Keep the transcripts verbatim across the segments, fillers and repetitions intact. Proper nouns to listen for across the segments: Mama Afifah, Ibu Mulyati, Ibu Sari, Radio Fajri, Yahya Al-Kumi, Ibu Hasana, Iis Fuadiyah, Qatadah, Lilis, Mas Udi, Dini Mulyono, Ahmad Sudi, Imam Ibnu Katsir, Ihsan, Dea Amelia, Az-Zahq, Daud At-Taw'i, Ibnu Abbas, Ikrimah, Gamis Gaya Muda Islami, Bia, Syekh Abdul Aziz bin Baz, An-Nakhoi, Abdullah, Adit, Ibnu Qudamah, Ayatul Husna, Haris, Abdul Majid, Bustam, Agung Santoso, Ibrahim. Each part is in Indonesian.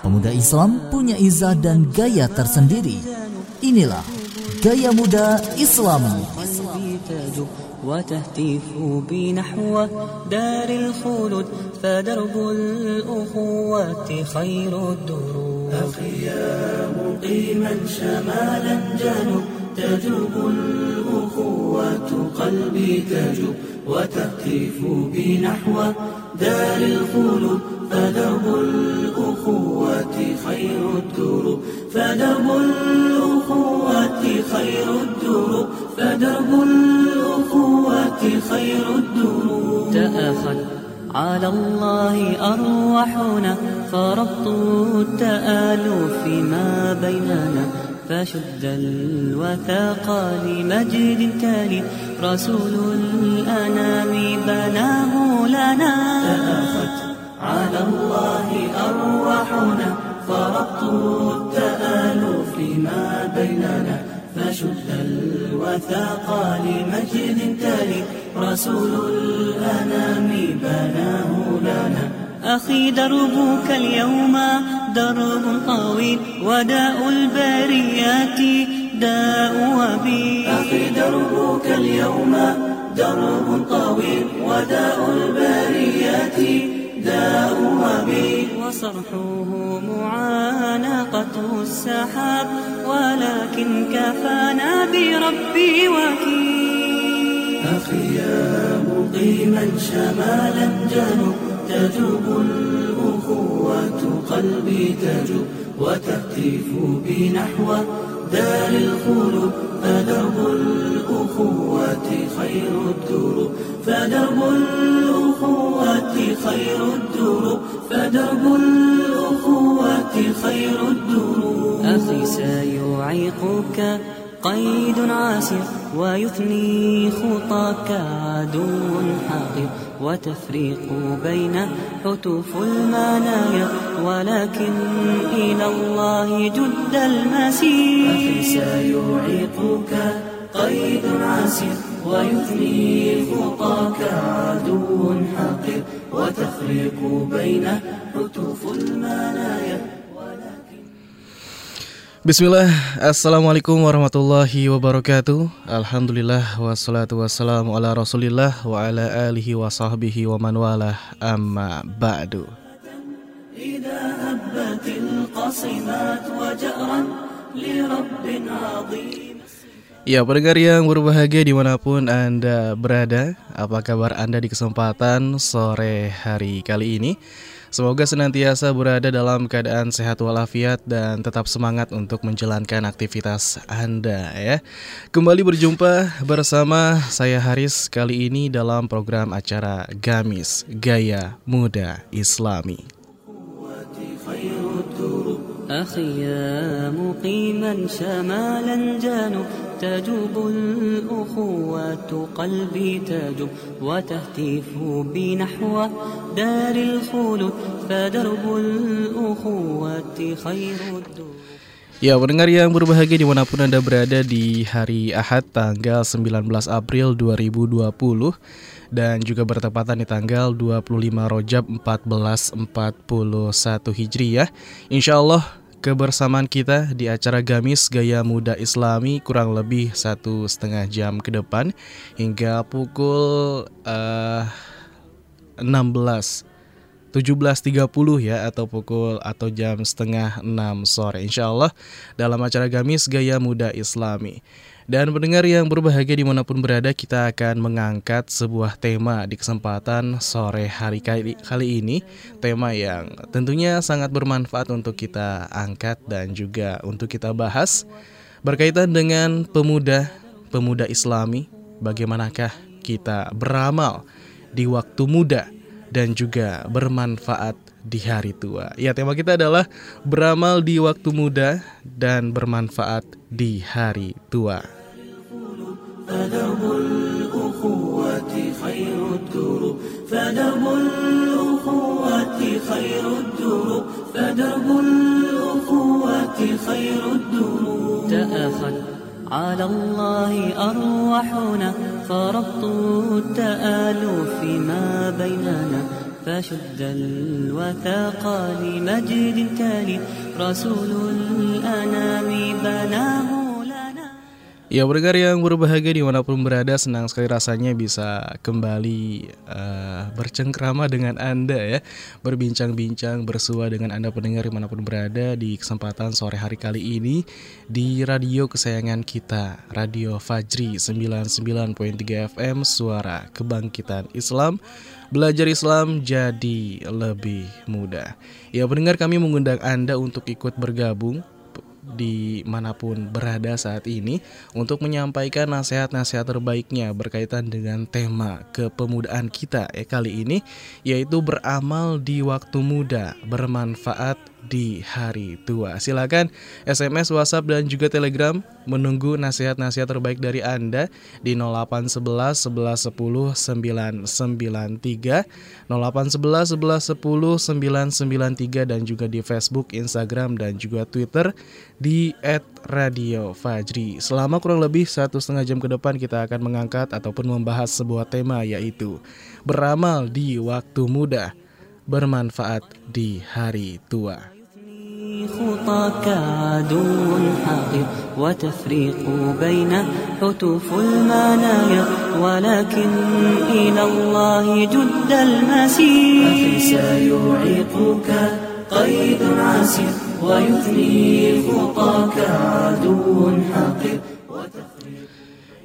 Pemuda Islam punya izah dan gaya tersendiri. Inilah Gaya Muda Islami. تجوب الأخوة قلبي تجوب وتهتف بنحو دار الخلود فدرب الأخوة خير الدروب فدرب الأخوة خير الدروب فدرب الأخوة خير الدروب تأخذ على الله أرواحنا فربط التآلف ما بيننا فشد الوثاق لمجد تالي رسول الأنام بناه لنا تآخت على الله أرواحنا فربطوا التآلف ما بيننا فشد الوثاق لمجد تالي رسول الأنام بناه لنا أخي دربك اليوم درب طويل وداء البريات داء وبيل أخي دربك اليوم درب طويل وداء البريات داء وبيل وصرحه معانقة السحاب ولكن كفانا بربي وكيل أخي يا مقيما شمالا جنوب تجوب الأخوة قلبي تجوب وتهتف بنحو دار الخلود فدرب الأخوة خير الدروب فدرب الأخوة خير الدروب فدرب الأخوة خير الدروب أخي سيعيقك قيد عاسر ويثني خطاك عدو حقير وتفريق بين حتوف المنايا ولكن إلى الله جد المسير أخي سيعيقك قيد عاسر ويثني خطاك عدو حقير وتفريق بين حتوف المنايا. Bismillah, assalamualaikum warahmatullahi wabarakatuh. Alhamdulillah, wassalatu wassalamu ala rasulillah wa ala alihi wa sahbihi wa man walah, amma ba'du. Ya, pendengar yang berbahagia dimanapun Anda berada, apa kabar Anda di kesempatan sore hari kali ini? Semoga senantiasa berada dalam keadaan sehat walafiat dan tetap semangat untuk menjalankan aktivitas Anda ya. Kembali berjumpa bersama saya Haris kali ini dalam program acara Gamis Gaya Muda Islami. تجوب الأخوة قلبي تجوب وتهتف بنحو دار الخلود فدرب الأخوة خير الدروب. Ya, pendengar yang berbahagia dimanapun Anda berada di hari Ahad tanggal sembilan belas April dua ribu dua puluh dan juga bertepatan di tanggal dua puluh lima Rajab seribu empat ratus empat puluh satu Hijriah. Insyaallah kebersamaan kita di acara Gamis Gaya Muda Islami kurang lebih satu setengah jam ke depan hingga pukul uh, enam belas, tujuh belas tiga puluh ya, atau pukul atau jam setengah enam sore insyaallah dalam acara Gamis Gaya Muda Islami. Dan pendengar yang berbahagia dimanapun berada, kita akan mengangkat sebuah tema di kesempatan sore hari kali, kali ini. Tema yang tentunya sangat bermanfaat untuk kita angkat dan juga untuk kita bahas berkaitan dengan pemuda, pemuda Islami. Bagaimanakah kita beramal di waktu muda dan juga bermanfaat di hari tua. Ya, tema kita adalah beramal di waktu muda dan bermanfaat di hari tua. على الله أرواحنا فربط التآلف ما بيننا فشدا وثاقا لمجد تالي رسول الأنام بناه لنا. Ya, pendengar yang berbahagia dimanapun berada, senang sekali rasanya bisa kembali uh, bercengkrama dengan Anda ya, berbincang-bincang, bersua dengan Anda pendengar dimanapun berada di kesempatan sore hari kali ini di radio kesayangan kita, Radio Fajri sembilan puluh sembilan koma tiga F M, Suara Kebangkitan Islam. Belajar Islam jadi lebih mudah. Ya, pendengar, kami mengundang Anda untuk ikut bergabung dimanapun berada saat ini untuk menyampaikan nasihat-nasihat terbaiknya berkaitan dengan tema kepemudaan kita ya, kali ini, yaitu beramal di waktu muda, bermanfaat di hari tua. Silakan S M S, WhatsApp, dan juga Telegram. Menunggu nasihat-nasihat terbaik dari Anda di nol delapan satu satu satu nol sembilan sembilan tiga, nol delapan satu satu satu nol sembilan sembilan tiga, dan juga di Facebook, Instagram, dan juga Twitter di et radio fajri. Selama kurang lebih satu setengah jam ke depan kita akan mengangkat ataupun membahas sebuah tema, yaitu beramal di waktu muda, bermanfaat di hari tua.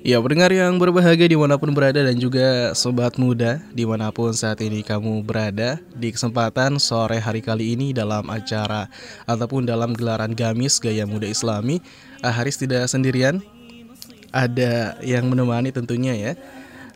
Ya, pendengar yang berbahagia dimanapun berada dan juga sobat muda dimanapun saat ini kamu berada, di kesempatan sore hari kali ini dalam acara ataupun dalam gelaran Gamis Gaya Muda Islami, Haris tidak sendirian. Ada yang menemani tentunya ya.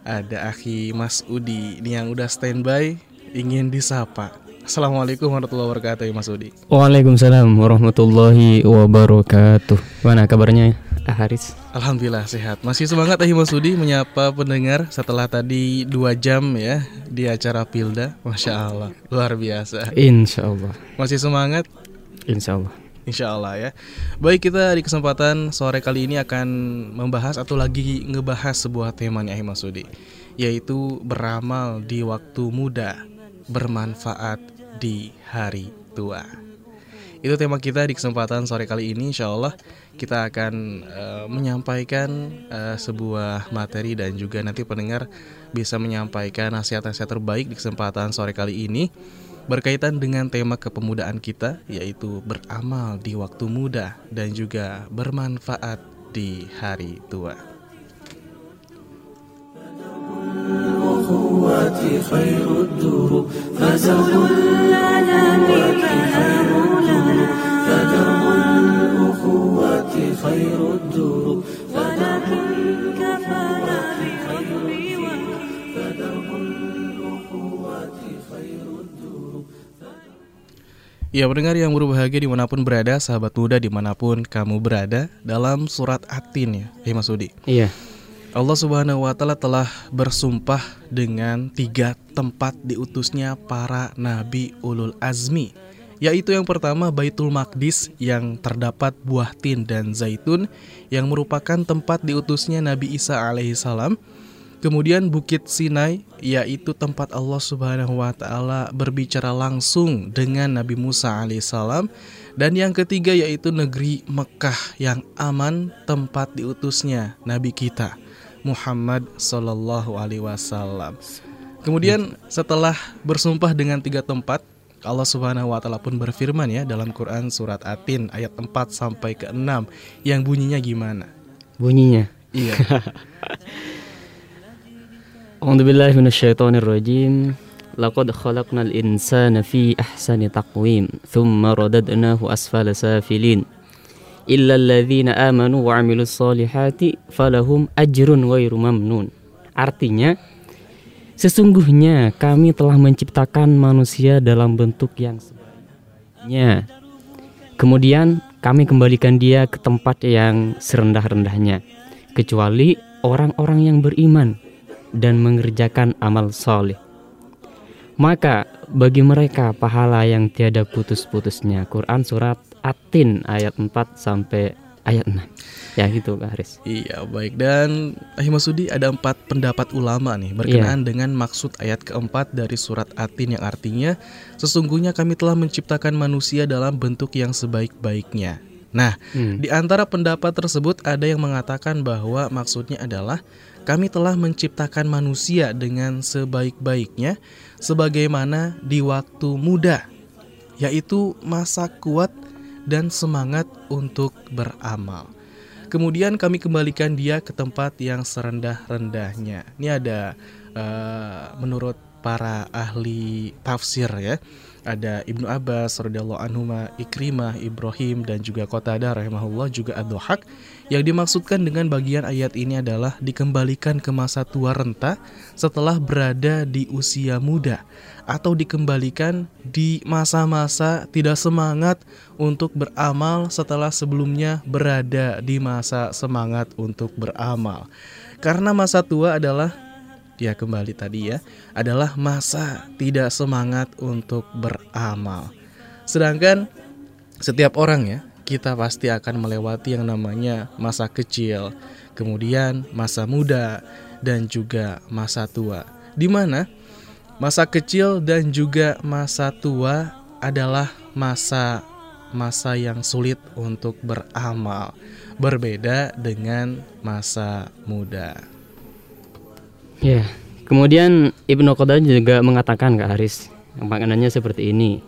Ada akhi Mas Udi ini yang udah standby ingin disapa. Assalamualaikum warahmatullahi wabarakatuh Mas Udi. Waalaikumsalam warahmatullahi wabarakatuh. Mana kabarnya ya? Haris, alhamdulillah sehat. Masih semangat Ahi Mas Udi menyapa pendengar setelah tadi dua jam ya di acara Pilda. Masya Allah, luar biasa. Insya Allah. Masih semangat? Insya Allah. Insya Allah ya. Baik, kita di kesempatan sore kali ini akan membahas atau lagi ngebahas sebuah temanya Ahi Mas Udi, yaitu beramal di waktu muda, bermanfaat di hari tua. Itu tema kita di kesempatan sore kali ini. Insya Allah kita akan uh, menyampaikan uh, sebuah materi dan juga nanti pendengar bisa menyampaikan nasihat-nasihat terbaik di kesempatan sore kali ini berkaitan dengan tema kepemudaan kita, yaitu beramal di waktu muda dan juga bermanfaat di hari tua. Ya, pendengar yang berbahagia dimanapun berada, sahabat muda dimanapun kamu berada, dalam surat At-Tin ya, eh Mas Udi. Iya. Allah Subhanahu Wa Taala telah bersumpah dengan tiga tempat diutusnya para nabi ulul azmi, yaitu yang pertama Baitul Maqdis yang terdapat buah tin dan zaitun yang merupakan tempat diutusnya Nabi Isa alaihissalam. Kemudian Bukit Sinai, yaitu tempat Allah Subhanahu Wa Taala berbicara langsung dengan Nabi Musa alaihissalam. Dan yang ketiga yaitu negeri Mekah yang aman, tempat diutusnya Nabi kita Muhammad Sallallahu Alaihi Wasallam. Kemudian setelah bersumpah dengan tiga tempat, Allah Subhanahu Wa Taala pun berfirman ya dalam Quran surat At-Tin ayat empat sampai ke enam, yang bunyinya gimana? Bunyinya. Iya. A'udzubillahi minasyaitonirrajim. Laqad khalaqnal insana fi ahsani taqwim, thumma radadnahu asfala safilin. Illal ladzina amanu wa 'amilus solihati falahum ajrun ghairu mamnun. Artinya, sesungguhnya kami telah menciptakan manusia dalam bentuk yang sebaiknya, kemudian kami kembalikan dia ke tempat yang serendah-rendahnya, kecuali orang-orang yang beriman dan mengerjakan amal soleh. Maka bagi mereka pahala yang tiada putus-putusnya. Quran surat At-Tin ayat empat sampai ayat enam. Ya gitu Kak Haris. Iya, baik. Dan Mas Udi, ada empat pendapat ulama nih berkenaan yeah. dengan maksud ayat keempat dari surat At-Tin yang artinya sesungguhnya kami telah menciptakan manusia dalam bentuk yang sebaik-baiknya. Nah, hmm. di antara pendapat tersebut ada yang mengatakan bahwa maksudnya adalah kami telah menciptakan manusia dengan sebaik-baiknya sebagaimana di waktu muda, yaitu masa kuat dan semangat untuk beramal. Kemudian kami kembalikan dia ke tempat yang serendah-rendahnya. Ini ada uh, menurut para ahli tafsir ya. Ada Ibnu Abbas radhiyallahu anhuma, Ikrimah, Ibrahim dan juga Qatadah rahimahullah, juga Az-Zahq. Yang dimaksudkan dengan bagian ayat ini adalah dikembalikan ke masa tua renta setelah berada di usia muda, atau dikembalikan di masa-masa tidak semangat untuk beramal setelah sebelumnya berada di masa semangat untuk beramal. Karena masa tua adalah dia kembali tadi ya, adalah masa tidak semangat untuk beramal. Sedangkan setiap orang ya, kita pasti akan melewati yang namanya masa kecil, kemudian masa muda, dan juga masa tua. Di mana masa kecil dan juga masa tua adalah masa-masa yang sulit untuk beramal, berbeda dengan masa muda. Ya, yeah. Kemudian Ibnu Qudamah juga mengatakan, Kak Haris, maknanya seperti ini.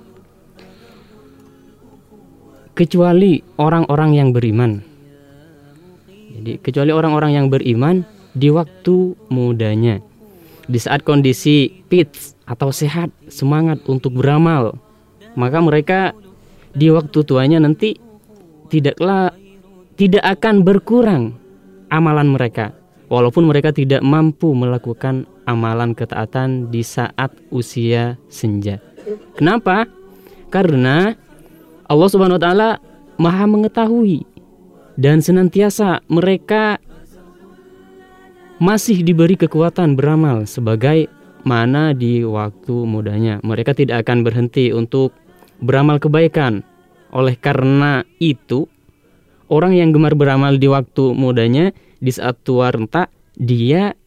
Kecuali orang-orang yang beriman. Jadi kecuali orang-orang yang beriman di waktu mudanya, di saat kondisi fit atau sehat, semangat untuk beramal, maka mereka di waktu tuanya nanti tidaklah tidak akan berkurang amalan mereka. Walaupun mereka tidak mampu melakukan amalan ketaatan di saat usia senja. Kenapa? Karena Allah Subhanahu wa Ta'ala Maha mengetahui, dan senantiasa mereka masih diberi kekuatan beramal sebagai mana di waktu mudanya. Mereka tidak akan berhenti untuk beramal kebaikan. Oleh karena itu, orang yang gemar beramal di waktu mudanya, di saat tua renta dia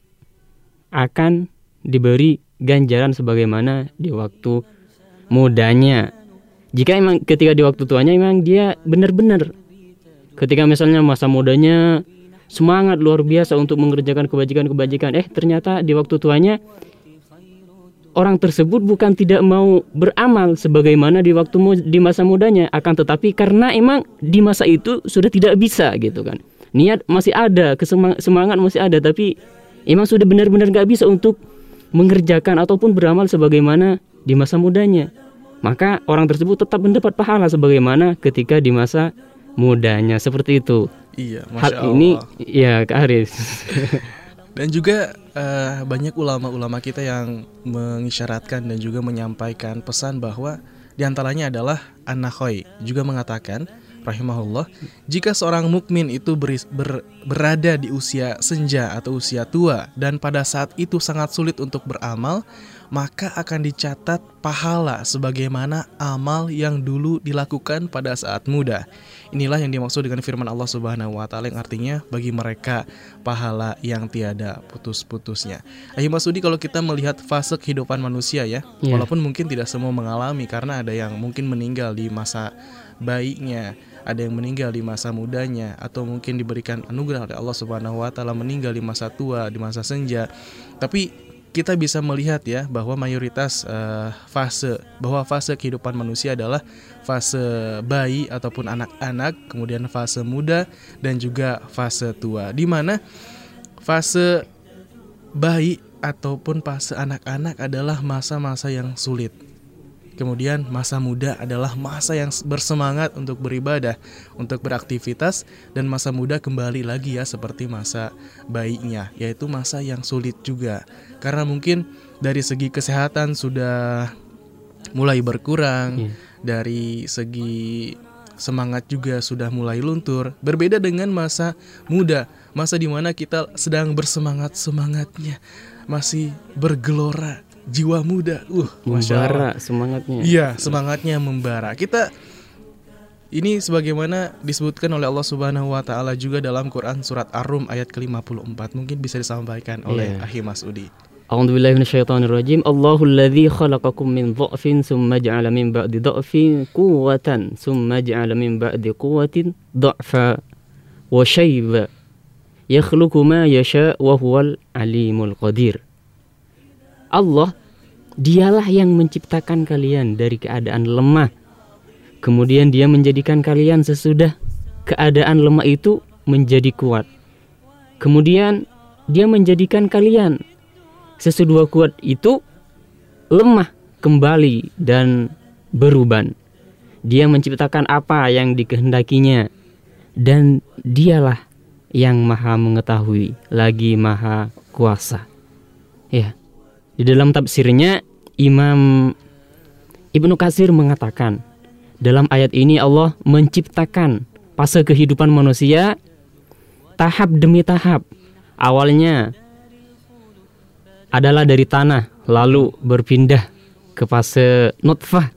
akan diberi ganjaran sebagaimana di waktu mudanya. Jika emang ketika di waktu tuanya emang dia benar-benar, ketika misalnya masa mudanya semangat luar biasa untuk mengerjakan kebajikan-kebajikan, eh ternyata di waktu tuanya orang tersebut bukan tidak mau beramal sebagaimana di waktu di masa mudanya, akan tetapi karena emang di masa itu sudah tidak bisa gitu kan. Niat masih ada, semangat masih ada, tapi emang sudah benar-benar gak bisa untuk mengerjakan ataupun beramal sebagaimana di masa mudanya. Maka orang tersebut tetap mendapat pahala sebagaimana ketika di masa mudanya. Seperti itu. Iya, Masya Allah. Hal ini, ya Kak Haris. Dan juga uh, banyak ulama-ulama kita yang mengisyaratkan dan juga menyampaikan pesan bahwa diantaranya adalah An-Nakhoi juga mengatakan rahimahullah, jika seorang mukmin itu ber, ber, berada di usia senja atau usia tua dan pada saat itu sangat sulit untuk beramal, maka akan dicatat pahala sebagaimana amal yang dulu dilakukan pada saat muda. Inilah yang dimaksud dengan firman Allah Subhanahu wa Ta'ala yang artinya bagi mereka pahala yang tiada putus-putusnya. Ayo Mas Udi, kalau kita melihat fase kehidupan manusia ya, yeah. walaupun mungkin tidak semua mengalami, karena ada yang mungkin meninggal di masa baiknya, ada yang meninggal di masa mudanya, atau mungkin diberikan anugerah oleh Allah Subhanahu wa Ta'ala meninggal di masa tua, di masa senja. Tapi kita bisa melihat ya bahwa mayoritas uh, fase bahwa fase kehidupan manusia adalah fase bayi ataupun anak-anak, kemudian fase muda dan juga fase tua. Di mana fase bayi ataupun fase anak-anak adalah masa-masa yang sulit. Kemudian masa muda adalah masa yang bersemangat untuk beribadah, untuk beraktivitas, dan masa muda kembali lagi ya seperti masa bayinya, yaitu masa yang sulit juga. Karena mungkin dari segi kesehatan sudah mulai berkurang, yeah. dari segi semangat juga sudah mulai luntur. Berbeda dengan masa muda, masa di mana kita sedang bersemangat-semangatnya, masih bergelora. Jiwa muda, uh, membara semangatnya. Iya, semangatnya membara. Kita Ini sebagaimana disebutkan oleh Allah Subhanahu wa taala juga dalam Quran surat Ar-Rum ayat ke lima puluh empat. Mungkin bisa disampaikan oleh yeah. Akhi Mas Udi. A'udzubillahi minasyaitonirrajim. Allahulladzi khalaqakum min dha'fin summa ja'ala min ba'di dha'fin quwwatan summa ja'ala min ba'di quwwatin dha'fa wa shayba yakhluqu ma yasha wa huwal alimul qadir. Allah dialah yang menciptakan kalian dari keadaan lemah. Kemudian dia menjadikan kalian sesudah keadaan lemah itu menjadi kuat. Kemudian dia menjadikan kalian sesudah kuat itu lemah kembali dan beruban. Dia menciptakan apa yang dikehendakinya. Dan dialah yang maha mengetahui lagi maha kuasa. Ya. Di dalam tafsirnya Imam Ibnu Katsir mengatakan, dalam ayat ini Allah menciptakan fase kehidupan manusia tahap demi tahap. Awalnya adalah dari tanah, lalu berpindah ke fase nutfah,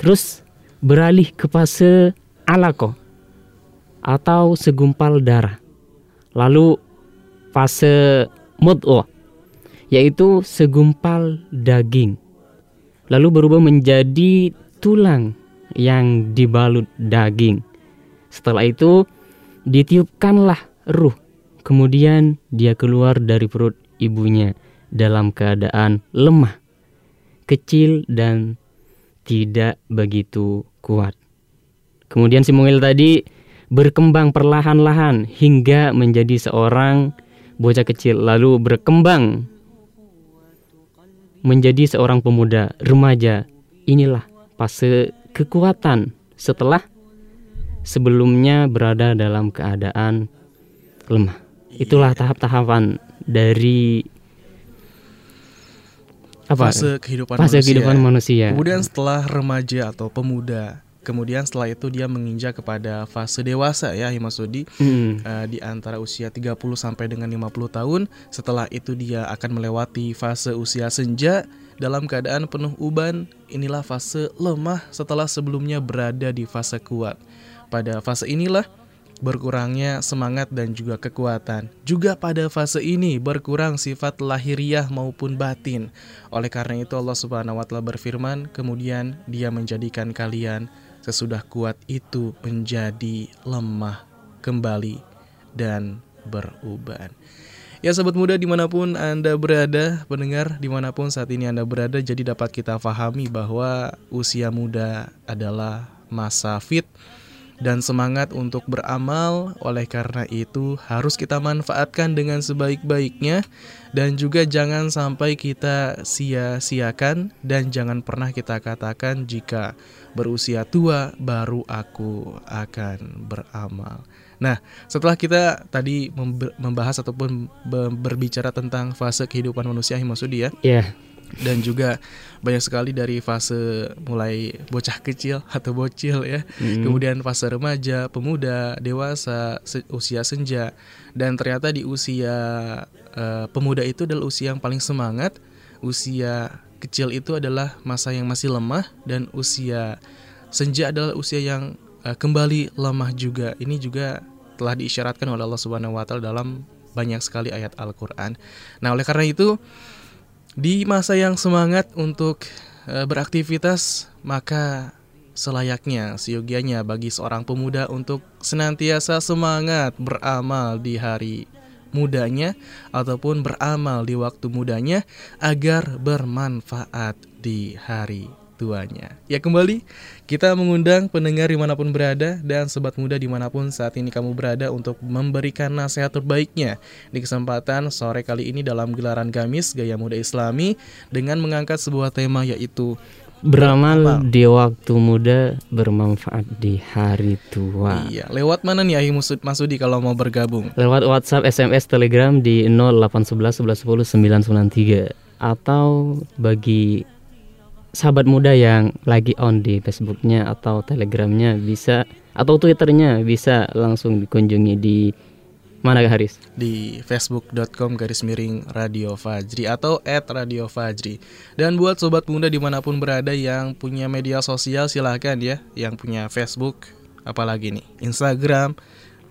terus beralih ke fase alaqah atau segumpal darah, lalu fase mudghah yaitu segumpal daging, lalu berubah menjadi tulang yang dibalut daging. Setelah itu ditiupkanlah ruh, kemudian dia keluar dari perut ibunya dalam keadaan lemah, kecil dan tidak begitu kuat. Kemudian si mungil tadi berkembang perlahan-lahan hingga menjadi seorang bocah kecil, lalu berkembang menjadi seorang pemuda, remaja. Inilah fase kekuatan setelah sebelumnya berada dalam keadaan lemah. Itulah tahap-tahapan dari apa? Fase kehidupan, fase manusia. kehidupan manusia. Kemudian setelah remaja atau pemuda, kemudian setelah itu dia menginjak kepada fase dewasa ya, Mas Udi. Hmm. Uh, di antara usia tiga puluh sampai dengan lima puluh tahun. Setelah itu dia akan melewati fase usia senja dalam keadaan penuh uban. Inilah fase lemah setelah sebelumnya berada di fase kuat. Pada fase inilah berkurangnya semangat dan juga kekuatan. Juga pada fase ini berkurang sifat lahiriah maupun batin. Oleh karena itu Allah Subhanahu wa taala berfirman, kemudian dia menjadikan kalian sesudah kuat itu menjadi lemah kembali dan beruban. Ya sahabat muda dimanapun Anda berada, pendengar dimanapun saat ini Anda berada, jadi dapat kita pahami bahwa usia muda adalah masa fit dan semangat untuk beramal. Oleh karena itu harus kita manfaatkan dengan sebaik-baiknya, dan juga jangan sampai kita sia-siakan, dan jangan pernah kita katakan jika berusia tua baru aku akan beramal. Nah, setelah kita tadi membahas ataupun berbicara tentang fase kehidupan manusia, Mas Udi ya. Iya. Yeah. Dan juga banyak sekali dari fase mulai bocah kecil atau bocil ya, mm. kemudian fase remaja, pemuda, dewasa, usia senja. Dan ternyata di usia uh, pemuda itu adalah usia yang paling semangat. Usia kecil itu adalah masa yang masih lemah, dan usia senja adalah usia yang uh, kembali lemah juga. Ini juga telah diisyaratkan oleh Allah Subhanahu wa taala dalam banyak sekali ayat Al-Qur'an. Nah, oleh karena itu di masa yang semangat untuk e, beraktivitas, maka selayaknya seyogianya bagi seorang pemuda untuk senantiasa semangat beramal di hari mudanya ataupun beramal di waktu mudanya agar bermanfaat di hari tuanya. Ya kembali kita mengundang pendengar dimanapun berada dan sobat muda dimanapun saat ini kamu berada untuk memberikan nasihat terbaiknya di kesempatan sore kali ini dalam gelaran Gamis Gaya Muda Islami dengan mengangkat sebuah tema yaitu beramal di waktu muda bermanfaat di hari tua. Iya, lewat mana nih Mas Udi kalau mau bergabung? Lewat WhatsApp, S M S, Telegram di nol delapan satu satu satu satu nol sembilan sembilan tiga, atau bagi sahabat muda yang lagi on di Facebooknya atau Telegramnya bisa, atau Twitternya bisa langsung dikunjungi di Mana Haris? Di facebook.com garis miring Radio Fajri atau at Radio Fajri. Dan buat sobat muda dimanapun berada yang punya media sosial silahkan ya, yang punya Facebook, apalagi nih Instagram,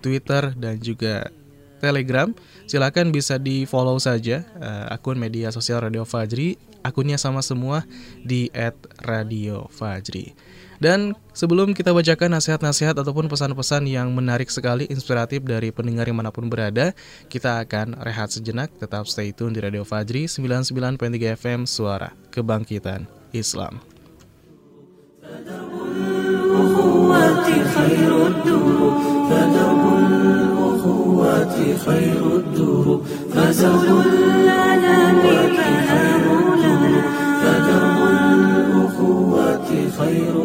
Twitter, dan juga Telegram, silahkan bisa di follow saja uh, akun media sosial Radio Fajri. Akunnya sama semua di at Radio Fajri. Dan sebelum kita bacakan nasihat-nasihat ataupun pesan-pesan yang menarik sekali, inspiratif dari pendengar yang manapun berada, kita akan rehat sejenak. Tetap stay tune di Radio Fajri sembilan puluh sembilan koma tiga F M, Suara Kebangkitan Islam. خير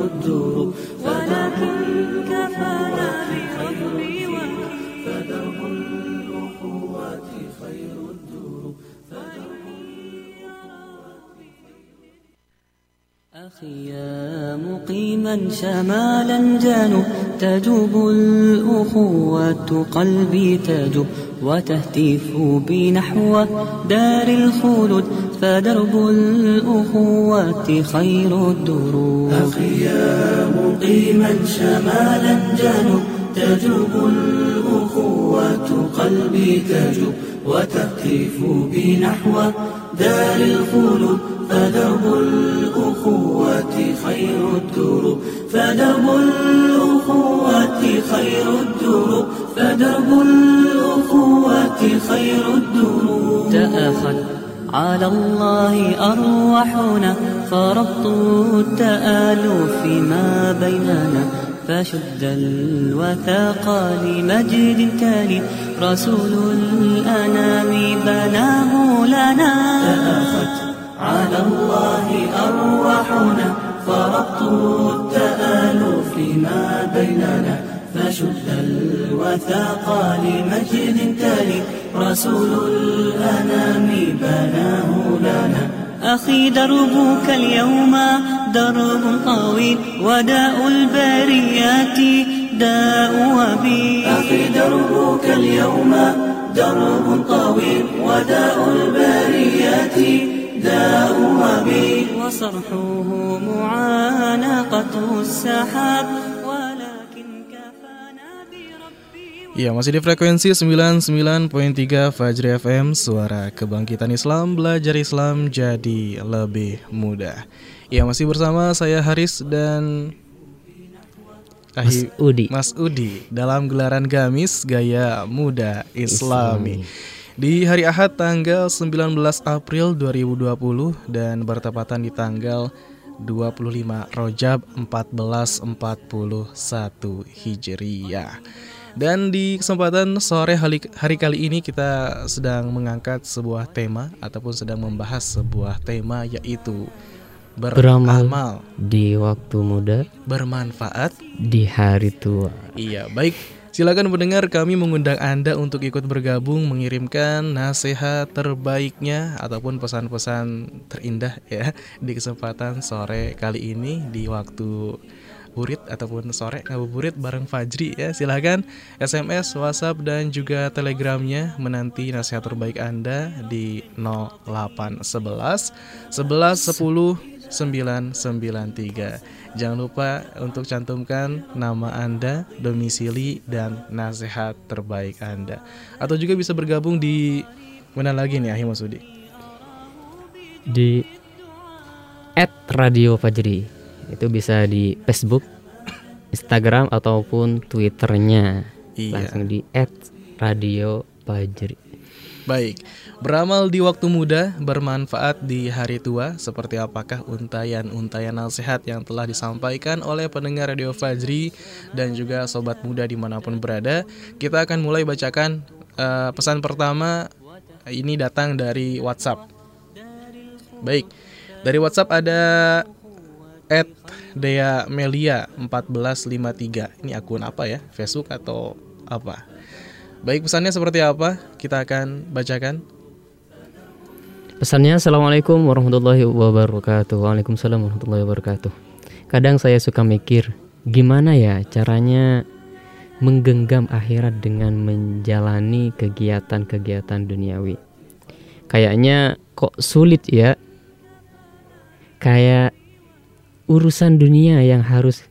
الدروب فدرب الكفاء في حبي وفدرب الأخوات خير الدروب فدرب الأخوات أخي يا مقيما شمالا جنوب تجوب الأخوة قلبي تجوب وتهتف بنحو دار الخلود فدرب الأخوة خير الدروب أخيا مقيما شمالا جنوب تجوب الأخوة قلبي تجوب وتهتف بنحو دار الخلود فدرب الأخوة خير الدروب فدرب الأخوة خير الدروب فدرب الأخوة خير الدروب تأخذ على الله أرواحنا فربط التآلف ما بيننا فشد الوثاق لمجد تالي رسول الأنام بناه لنا تأخذ على الله أرواحنا فربطوا التآلف ما بيننا فشد الوثاق لمجد تالي رسول الأنام بناه لنا أخي دربك اليوم درب طويل وداء البريات داء وبي أخي دربك اليوم درب طويل وداء البريات داء وبي وصرحه معانقة السحاب ولكن كفانا بربي. Ya, masih di frekuensi sembilan puluh sembilan koma tiga Fajri F M, Suara Kebangkitan Islam, belajar Islam jadi lebih mudah. Ya, masih bersama saya Haris dan Mas Udi. Mas Udi dalam gelaran Gamis Gaya Muda Islami di hari Ahad tanggal sembilan belas April dua ribu dua puluh dan bertepatan di tanggal dua puluh lima Rajab seribu empat ratus empat puluh satu Hijriah. Dan di kesempatan sore hari, hari kali ini kita sedang mengangkat sebuah tema ataupun sedang membahas sebuah tema, yaitu beramal di waktu muda, bermanfaat di hari tua. Iya, baik. Silakan pendengar, kami mengundang Anda untuk ikut bergabung, mengirimkan nasihat terbaiknya ataupun pesan-pesan terindah ya di kesempatan sore kali ini di waktu burit ataupun sore ngabuburit bareng Fajri ya. Silakan S M S, WhatsApp, dan juga Telegramnya menanti nasihat terbaik Anda di nol delapan satu satu, satu satu satu nol sembilan sembilan tiga. Jangan lupa untuk cantumkan nama Anda, domisili, dan nasihat terbaik Anda. Atau juga bisa bergabung di mana lagi nih Ahmad Sudi? Di at Radio Fajri. Itu bisa di Facebook, Instagram, ataupun Twitternya. Iya. Langsung di at Radio Fajri. Baik, beramal di waktu muda, bermanfaat di hari tua. Seperti apakah untayan-untayan nasihat yang telah disampaikan oleh pendengar Radio Fajri dan juga sobat muda dimanapun berada? Kita akan mulai bacakan uh, pesan pertama. Ini datang dari WhatsApp. Baik, dari WhatsApp ada at Dea Amelia seribu empat ratus lima puluh tiga. Ini akun apa ya? Facebook atau apa? Baik, pesannya seperti apa? Kita akan bacakan. Pesannya, Assalamualaikum warahmatullahi wabarakatuh. Waalaikumsalam warahmatullahi wabarakatuh. Kadang saya suka mikir, gimana ya caranya menggenggam akhirat dengan menjalani kegiatan-kegiatan duniawi. Kayaknya kok sulit ya, kayak urusan dunia yang harus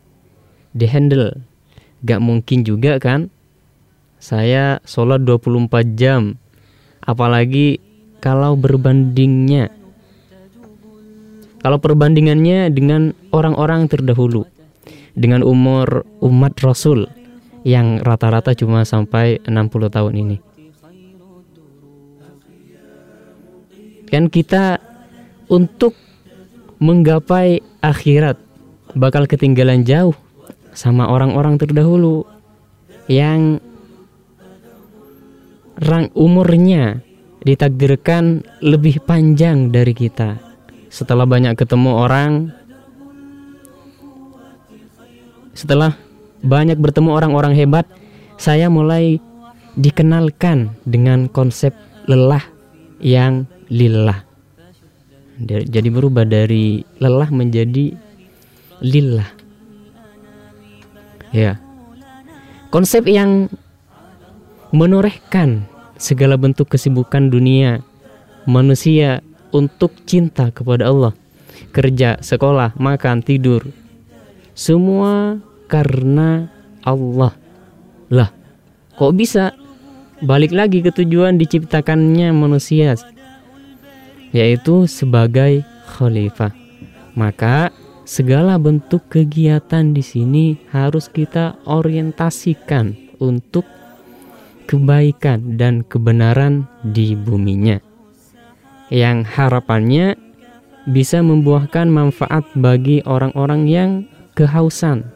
dihandle. Gak mungkin juga kan saya sholat dua puluh empat jam, apalagi kalau berbandingnya, kalau perbandingannya dengan orang-orang terdahulu, dengan umur umat Rasul yang rata-rata cuma sampai enam puluh tahun ini. Kan kita untuk menggapai akhirat bakal ketinggalan jauh sama orang-orang terdahulu yang rang umurnya ditakdirkan lebih panjang dari kita. Setelah banyak ketemu orang, setelah banyak bertemu orang-orang hebat, saya mulai dikenalkan dengan konsep lelah yang lillah. Jadi berubah dari lelah menjadi lillah. Ya, konsep yang menorehkan segala bentuk kesibukan dunia manusia untuk cinta kepada Allah. Kerja, sekolah, makan, tidur, semua karena Allah. Lah, kok bisa? Balik lagi ke tujuan diciptakannya manusia, yaitu sebagai khalifah. Maka segala bentuk kegiatan di sini harus kita orientasikan untuk kebaikan dan kebenaran di buminya, yang harapannya bisa membuahkan manfaat bagi orang-orang yang kehausan.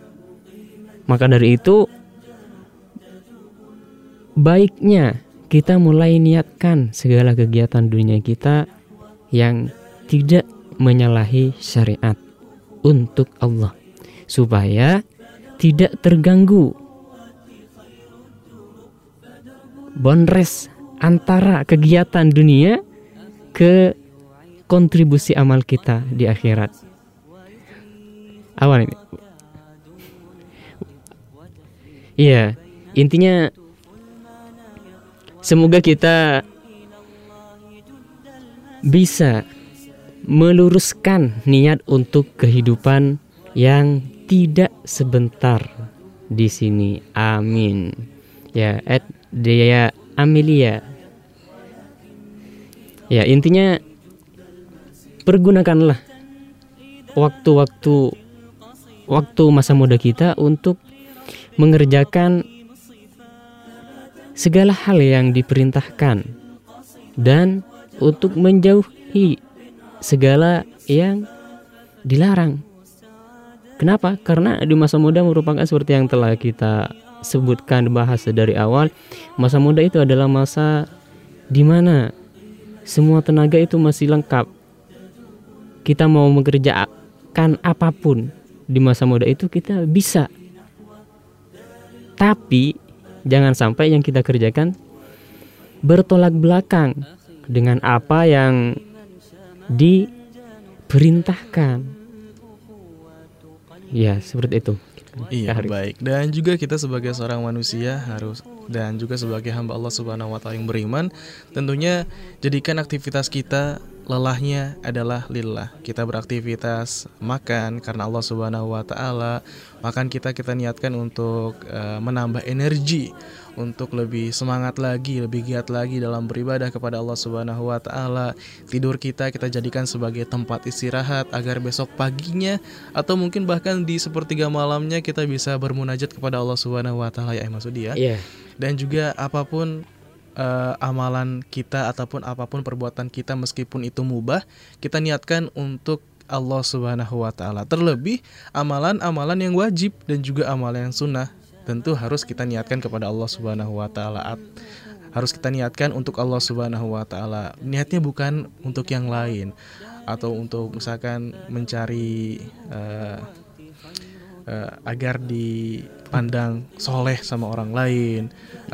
Maka dari itu, baiknya kita mulai niatkan segala kegiatan dunia kita yang tidak menyalahi syariat untuk Allah, supaya tidak terganggu bonres antara kegiatan dunia ke kontribusi amal kita di akhirat. Awal ini. Iya, intinya semoga kita bisa meluruskan niat untuk kehidupan yang tidak sebentar di sini. Amin. Ya, at Dea Amelia. Ya, intinya pergunakanlah waktu-waktu waktu masa muda kita untuk mengerjakan segala hal yang diperintahkan dan untuk menjauhi segala yang dilarang. Kenapa? Karena di masa muda merupakan seperti yang telah kita sebutkan, bahas dari awal, masa muda itu adalah masa di mana semua tenaga itu masih lengkap. Kita mau mengerjakan apapun di masa muda itu kita bisa. Tapi jangan sampai yang kita kerjakan bertolak belakang dengan apa yang diperintahkan. Ya, seperti itu. Iya, baik. Dan juga kita sebagai seorang manusia harus, dan juga sebagai hamba Allah Subhanahu wa Ta'ala yang beriman, tentunya jadikan aktivitas kita lelahnya adalah lillah. Kita beraktivitas makan karena Allah Subhanahu wa Ta'ala. Makan kita kita niatkan untuk uh, menambah energi, untuk lebih semangat lagi, lebih giat lagi dalam beribadah kepada Allah Subhanahu wa Ta'ala. Tidur kita kita jadikan sebagai tempat istirahat, agar besok paginya atau mungkin bahkan di sepertiga malamnya kita bisa bermunajat kepada Allah Subhanahu wa Ta'ala, ya Mas Udi ya. Yeah. Dan juga apapun Uh, amalan kita ataupun apapun perbuatan kita, meskipun itu mubah, kita niatkan untuk Allah Subhanahu wa Ta'ala. Terlebih amalan-amalan yang wajib dan juga amalan yang sunnah tentu harus kita niatkan kepada Allah Subhanahu wa Ta'ala. Harus kita niatkan untuk Allah Subhanahu wa Ta'ala. Niatnya bukan untuk yang lain, atau untuk misalkan mencari uh, uh, agar di pandang soleh sama orang lain,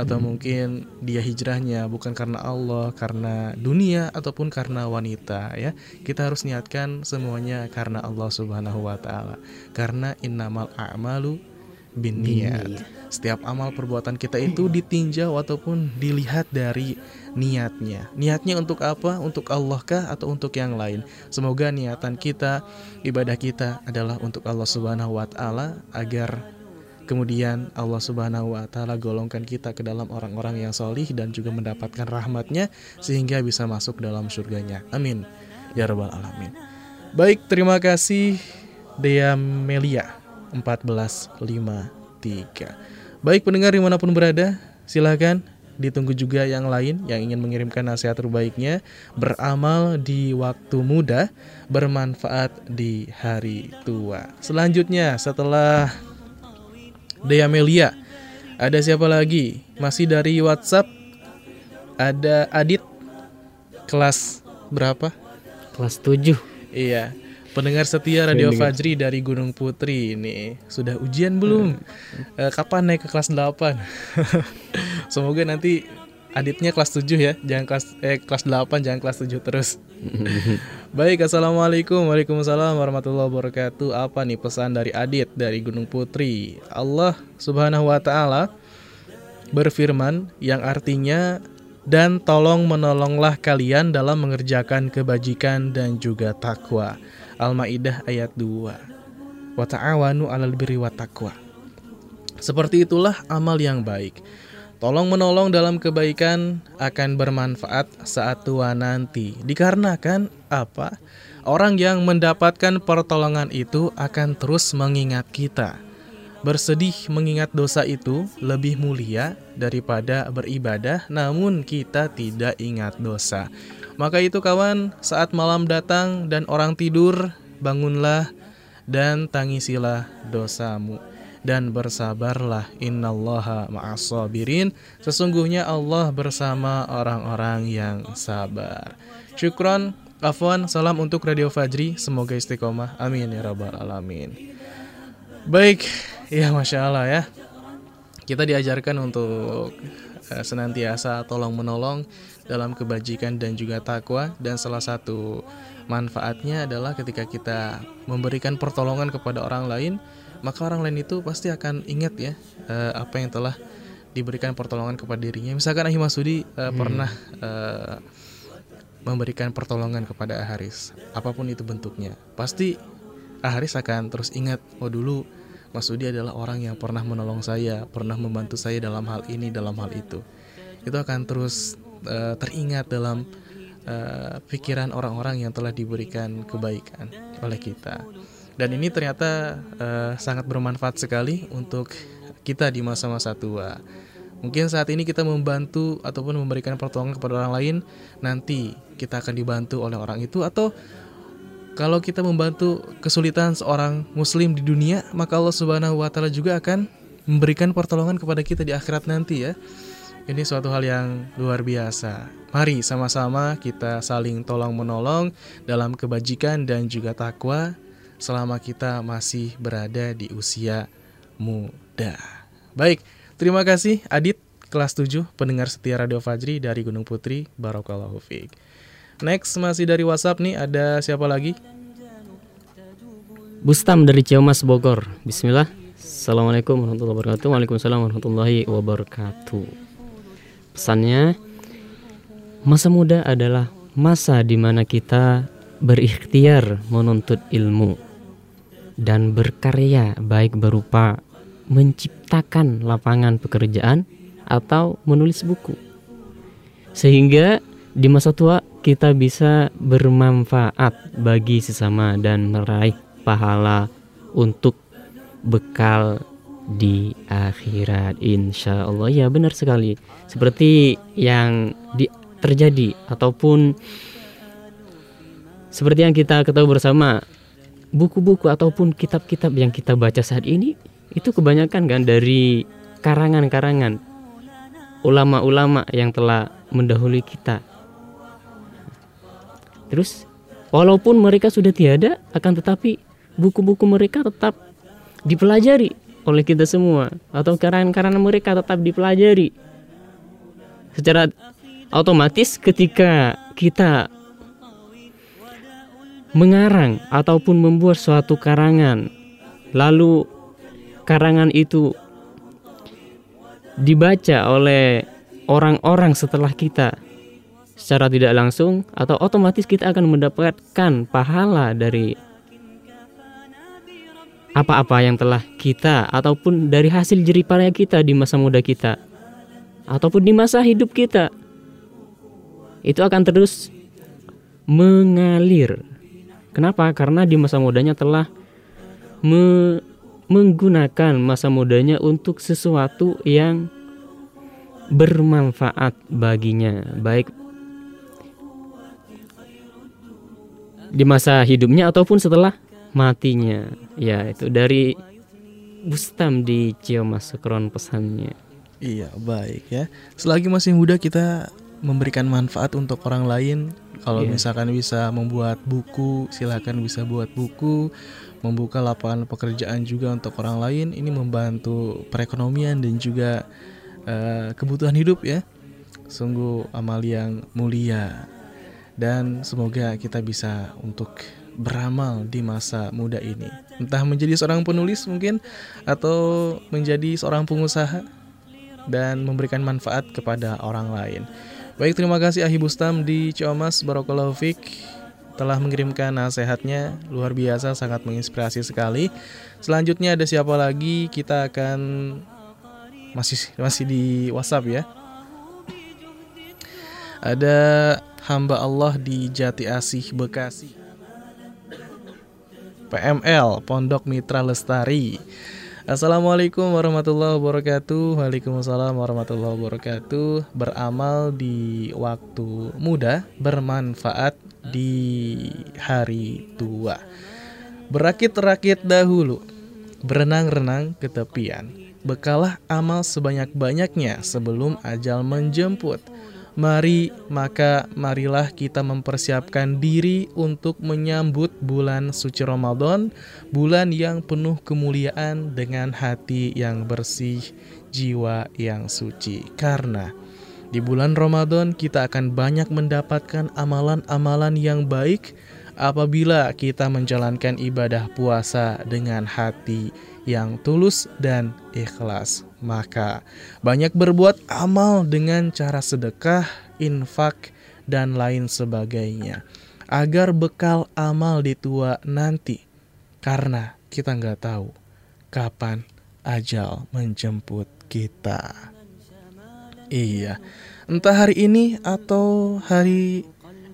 atau mungkin dia hijrahnya bukan karena Allah, karena dunia ataupun karena wanita, ya. Kita harus niatkan semuanya karena Allah Subhanahu wa Ta'ala, karena innamal a'malu binniyat. Setiap amal perbuatan kita itu ditinjau ataupun dilihat dari niatnya. Niatnya untuk apa? Untuk Allah kah atau untuk yang lain? Semoga niatan kita, ibadah kita adalah untuk Allah Subhanahu wa Ta'ala, agar kemudian Allah Subhanahu wa Ta'ala golongkan kita ke dalam orang-orang yang solih dan juga mendapatkan rahmatnya sehingga bisa masuk dalam surganya. Amin ya rabbal alamin. Baik, terima kasih Dea Amelia empat belas lima puluh tiga. Baik pendengar dimanapun berada, silahkan ditunggu juga yang lain yang ingin mengirimkan nasihat terbaiknya. Beramal di waktu muda, bermanfaat di hari tua. Selanjutnya setelah Dea Amelia, ada siapa lagi? Masih dari WhatsApp, ada Adit. Kelas berapa? Kelas tujuh. Iya, pendengar setia Radio Fajri dari Gunung Putri ini. Sudah ujian belum? Hmm. Kapan naik ke kelas delapan? Semoga nanti Aditnya kelas tujuh ya. Jangan kelas eh kelas delapan, jangan kelas tujuh terus. Baik, assalamualaikum. Waalaikumsalam warahmatullahi wabarakatuh. Apa nih pesan dari Adit dari Gunung Putri? Allah Subhanahu wa Ta'ala berfirman yang artinya, dan tolong menolonglah kalian dalam mengerjakan kebajikan dan juga takwa. Al-Maidah ayat dua. Wa ta'awanu 'alal birri wat taqwa. Seperti itulah amal yang baik. Tolong menolong dalam kebaikan akan bermanfaat saat tua nanti. Dikarenakan apa? Orang yang mendapatkan pertolongan itu akan terus mengingat kita. Bersedih mengingat dosa itu lebih mulia daripada beribadah, namun kita tidak ingat dosa. Maka itu kawan, saat malam datang dan orang tidur, bangunlah dan tangisilah dosamu. Dan bersabarlah, innallaha ma'as sabirin. Sesungguhnya Allah bersama orang-orang yang sabar. Syukron, afwan, salam untuk Radio Fajri. Semoga istiqomah, amin ya rabbal alamin. Baik. Ya, Masya Allah ya. Kita diajarkan untuk uh, senantiasa tolong menolong dalam kebajikan dan juga takwa. Dan salah satu manfaatnya adalah ketika kita memberikan pertolongan kepada orang lain, maka orang lain itu pasti akan ingat ya uh, apa yang telah diberikan pertolongan kepada dirinya. Misalkan Ahmad Sudi uh, hmm. pernah uh, memberikan pertolongan kepada Haris, apapun itu bentuknya. Pasti Haris akan terus ingat, oh dulu Mas Udi adalah orang yang pernah menolong saya, pernah membantu saya dalam hal ini, dalam hal itu. Itu akan terus uh, teringat dalam uh, pikiran orang-orang yang telah diberikan kebaikan oleh kita. Dan ini ternyata uh, sangat bermanfaat sekali untuk kita di masa-masa tua. Mungkin saat ini kita membantu ataupun memberikan pertolongan kepada orang lain, nanti kita akan dibantu oleh orang itu. Atau kalau kita membantu kesulitan seorang muslim di dunia, maka Allah Subhanahu wa Ta'ala juga akan memberikan pertolongan kepada kita di akhirat nanti ya. Ini suatu hal yang luar biasa. Mari sama-sama kita saling tolong-menolong dalam kebajikan dan juga takwa selama kita masih berada di usia muda. Baik, terima kasih Adit kelas tujuh, pendengar setia Radio Fajri dari Gunung Putri. Barakallahu fiik. Next, masih dari WhatsApp nih, ada siapa lagi? Bustam dari Ciamas, Bogor. Bismillah. Assalamualaikum warahmatullahi wabarakatuh. Waalaikumsalam warahmatullahi wabarakatuh. Pesannya, masa muda adalah masa di mana kita berikhtiar menuntut ilmu dan berkarya, baik berupa menciptakan lapangan pekerjaan atau menulis buku, sehingga di masa tua kita bisa bermanfaat bagi sesama dan meraih pahala untuk bekal di akhirat, insya Allah. Ya, benar sekali. Seperti yang di, terjadi ataupun seperti yang kita ketahui bersama, buku-buku ataupun kitab-kitab yang kita baca saat ini itu kebanyakan kan dari karangan-karangan ulama-ulama yang telah mendahului kita. Terus walaupun mereka sudah tiada, akan tetapi buku-buku mereka tetap dipelajari oleh kita semua, atau karangan-karangan mereka tetap dipelajari. Secara otomatis ketika kita mengarang ataupun membuat suatu karangan, lalu karangan itu dibaca oleh orang-orang setelah kita secara tidak langsung, atau otomatis kita akan mendapatkan pahala dari apa-apa yang telah kita, ataupun dari hasil jeripaya kita di masa muda kita, ataupun di masa hidup kita. Itu akan terus mengalir. Kenapa? Karena di masa mudanya telah me- menggunakan masa mudanya untuk sesuatu yang bermanfaat baginya, baik di masa hidupnya ataupun setelah matinya. Ya, itu dari Bustam di Ciumasukron pesannya. Iya, baik ya. Selagi masih muda kita memberikan manfaat untuk orang lain. Kalau yeah. misalkan bisa membuat buku, silakan bisa buat buku, membuka lapangan pekerjaan juga untuk orang lain. Ini membantu perekonomian dan juga uh, kebutuhan hidup ya. Sungguh amal yang mulia. Dan semoga kita bisa untuk beramal di masa muda ini. Entah menjadi seorang penulis mungkin, atau menjadi seorang pengusaha dan memberikan manfaat kepada orang lahin. Baik, terima kasih Ahi Bustam di Ciamas, Barakallahu Fik, telah mengirimkan nasihatnya. Luar biasa, sangat menginspirasi sekali. Selanjutnya ada siapa lagi? Kita akan masih masih di WhatsApp ya. Ada hamba Allah di Jati Asih, Bekasi. P M L, Pondok Mitra Lestari. Assalamualaikum warahmatullahi wabarakatuh. Waalaikumsalam warahmatullahi wabarakatuh. Beramal di waktu muda, bermanfaat di hari tua. Berakit-rakit dahulu, berenang-renang ke tepian. Bekalah amal sebanyak-banyaknya sebelum ajal menjemput. Mari, maka marilah kita mempersiapkan diri untuk menyambut bulan suci Ramadan, bulan yang penuh kemuliaan dengan hati yang bersih, jiwa yang suci. Karena di bulan Ramadan kita akan banyak mendapatkan amalan-amalan yang baik apabila kita menjalankan ibadah puasa dengan hati yang tulus dan ikhlas. Maka banyak berbuat amal dengan cara sedekah, infak, dan lain sebagainya, agar bekal amal di tua nanti. Karena kita nggak tahu kapan ajal menjemput kita. Iya, entah hari ini atau hari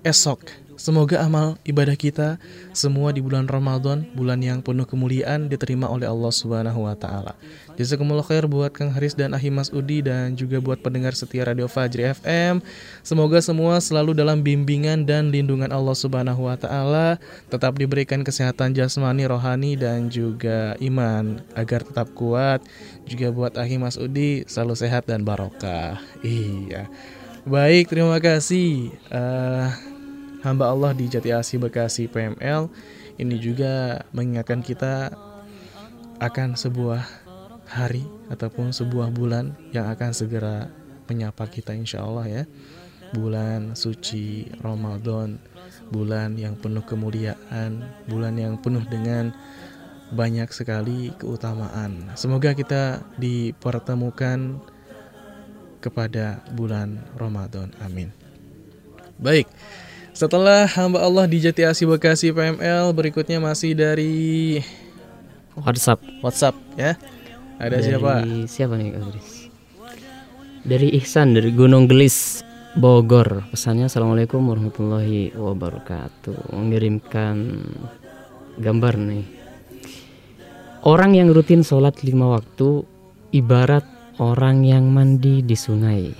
esok. Semoga amal ibadah kita semua di bulan Ramadan, bulan yang penuh kemuliaan, diterima oleh Allah Subhanahu wa taala. Jazakumullah khair buat Kang Haris dan Ahi Mas Udi, dan juga buat pendengar setia Radio Fajri F M. Semoga semua selalu dalam bimbingan dan lindungan Allah Subhanahu wa taala, tetap diberikan kesehatan jasmani, rohani, dan juga iman agar tetap kuat. Juga buat Ahi Mas Udi, selalu sehat dan barokah. Iya. Baik, terima kasih. Uh, Hamba Allah di Jati Asih, Bekasi, P M L. Ini juga mengingatkan kita akan sebuah hari ataupun sebuah bulan yang akan segera menyapa kita insya Allah ya. Bulan suci Ramadan, bulan yang penuh kemuliaan, bulan yang penuh dengan banyak sekali keutamaan. Semoga kita dipertemukan kepada bulan Ramadan, amin. Baik, setelah hamba Allah di Jati Asih, Bekasi, P M L, berikutnya masih dari WhatsApp. WhatsApp ya. Ada dari siapa? Siapa nih, Haris? Dari Ihsan dari Gunung Gelis, Bogor. Pesannya, Assalamualaikum warahmatullahi wabarakatuh. Mengirimkan gambar nih. Orang yang rutin sholat lima waktu ibarat orang yang mandi di sungai.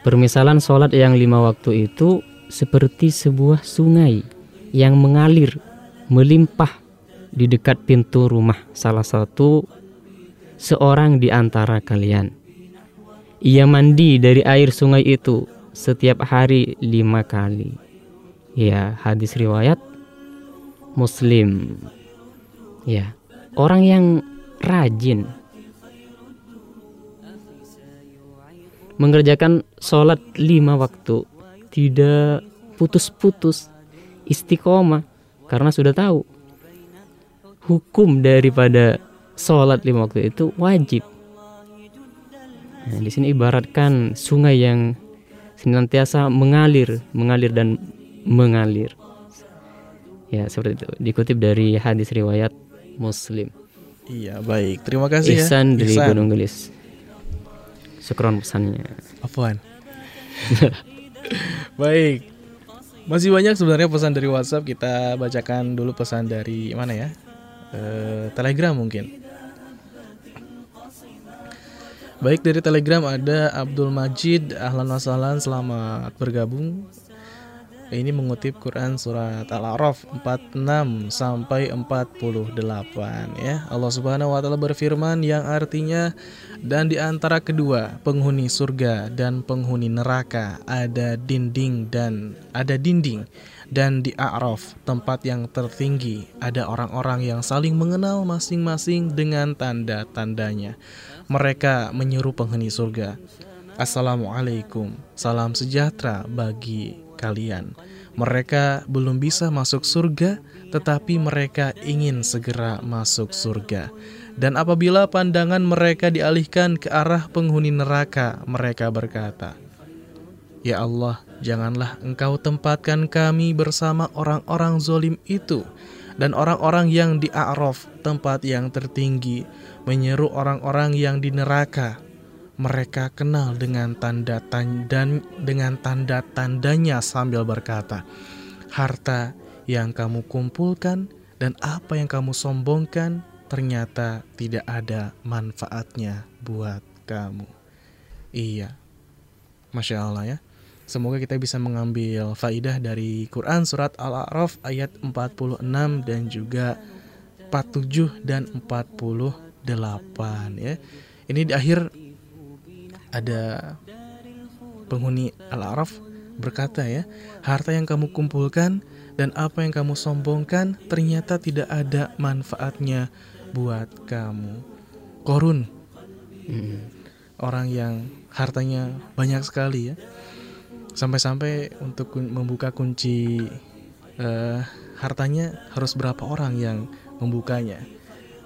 Permisalan sholat yang lima waktu itu seperti sebuah sungai yang mengalir, melimpah di dekat pintu rumah salah satu seorang di antara kalian. Ia mandi dari air sungai itu setiap hari lima kali. Ya, hadis riwayat Muslim. Ya, orang yang rajin mengerjakan sholat lima waktu, tidak putus-putus, istiqomah, karena sudah tahu hukum daripada sholat lima waktu itu wajib. Nah, di sini ibaratkan sungai yang senantiasa mengalir, mengalir dan mengalir. Ya, seperti itu. Dikutip dari hadis riwayat Muslim. Iya, baik. Terima kasih Ihsan ya. Ihsan dari Gunung Gelis. Syukron pesannya. Apaan? Baik. Masih banyak sebenarnya pesan dari WhatsApp. Kita bacakan dulu pesan dari mana ya? E, Telegram mungkin. Baik, dari Telegram ada Abdul Majid. Ahlan wa sahlan, selamat bergabung. Ini mengutip Quran surat Al-A'raf empat puluh enam sampai empat puluh delapan ya. Allah Subhanahu wa taala berfirman yang artinya, dan di antara kedua penghuni surga dan penghuni neraka ada dinding dan ada dinding dan di A'raf tempat yang tertinggi ada orang-orang yang saling mengenal masing-masing dengan tanda-tandanya. Mereka menyeru penghuni surga, "Assalamualaikum, salam sejahtera bagi kalian. Mereka belum bisa masuk surga, tetapi mereka ingin segera masuk surga. Dan apabila pandangan mereka dialihkan ke arah penghuni neraka, mereka berkata, 'Ya Allah, janganlah Engkau tempatkan kami bersama orang-orang zalim itu.' Dan orang-orang yang di A'raf, tempat yang tertinggi, menyeru orang-orang yang di neraka. Mereka kenal dengan tanda dan dengan tanda-tandanya sambil berkata, 'Harta yang kamu kumpulkan dan apa yang kamu sombongkan ternyata tidak ada manfaatnya buat kamu.'" Iya, Masya Allah ya. Semoga kita bisa mengambil faidah dari Quran surat Al-A'raf ayat empat puluh enam dan juga empat puluh tujuh dan empat puluh delapan ya. Ini di akhir ada penghuni Al-A'raf berkata ya, "Harta yang kamu kumpulkan dan apa yang kamu sombongkan ternyata tidak ada manfaatnya buat kamu." Korun, hmm. orang yang hartanya banyak sekali ya, sampai-sampai untuk membuka kunci eh, hartanya harus berapa orang yang membukanya.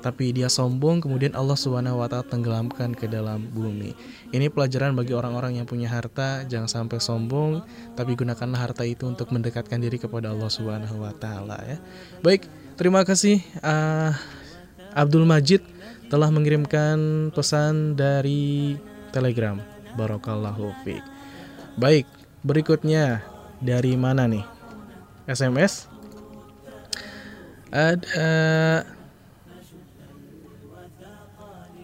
Tapi dia sombong, kemudian Allah Subhanahu wa taala tenggelamkan ke dalam bumi. Ini pelajaran bagi orang-orang yang punya harta, jangan sampai sombong, tapi gunakanlah harta itu untuk mendekatkan diri kepada Allah Subhanahu wa taala ya. Baik, terima kasih uh, Abdul Majid telah mengirimkan pesan dari Telegram. Barakallahu fiik. Baik, berikutnya dari mana nih? S M S? Ada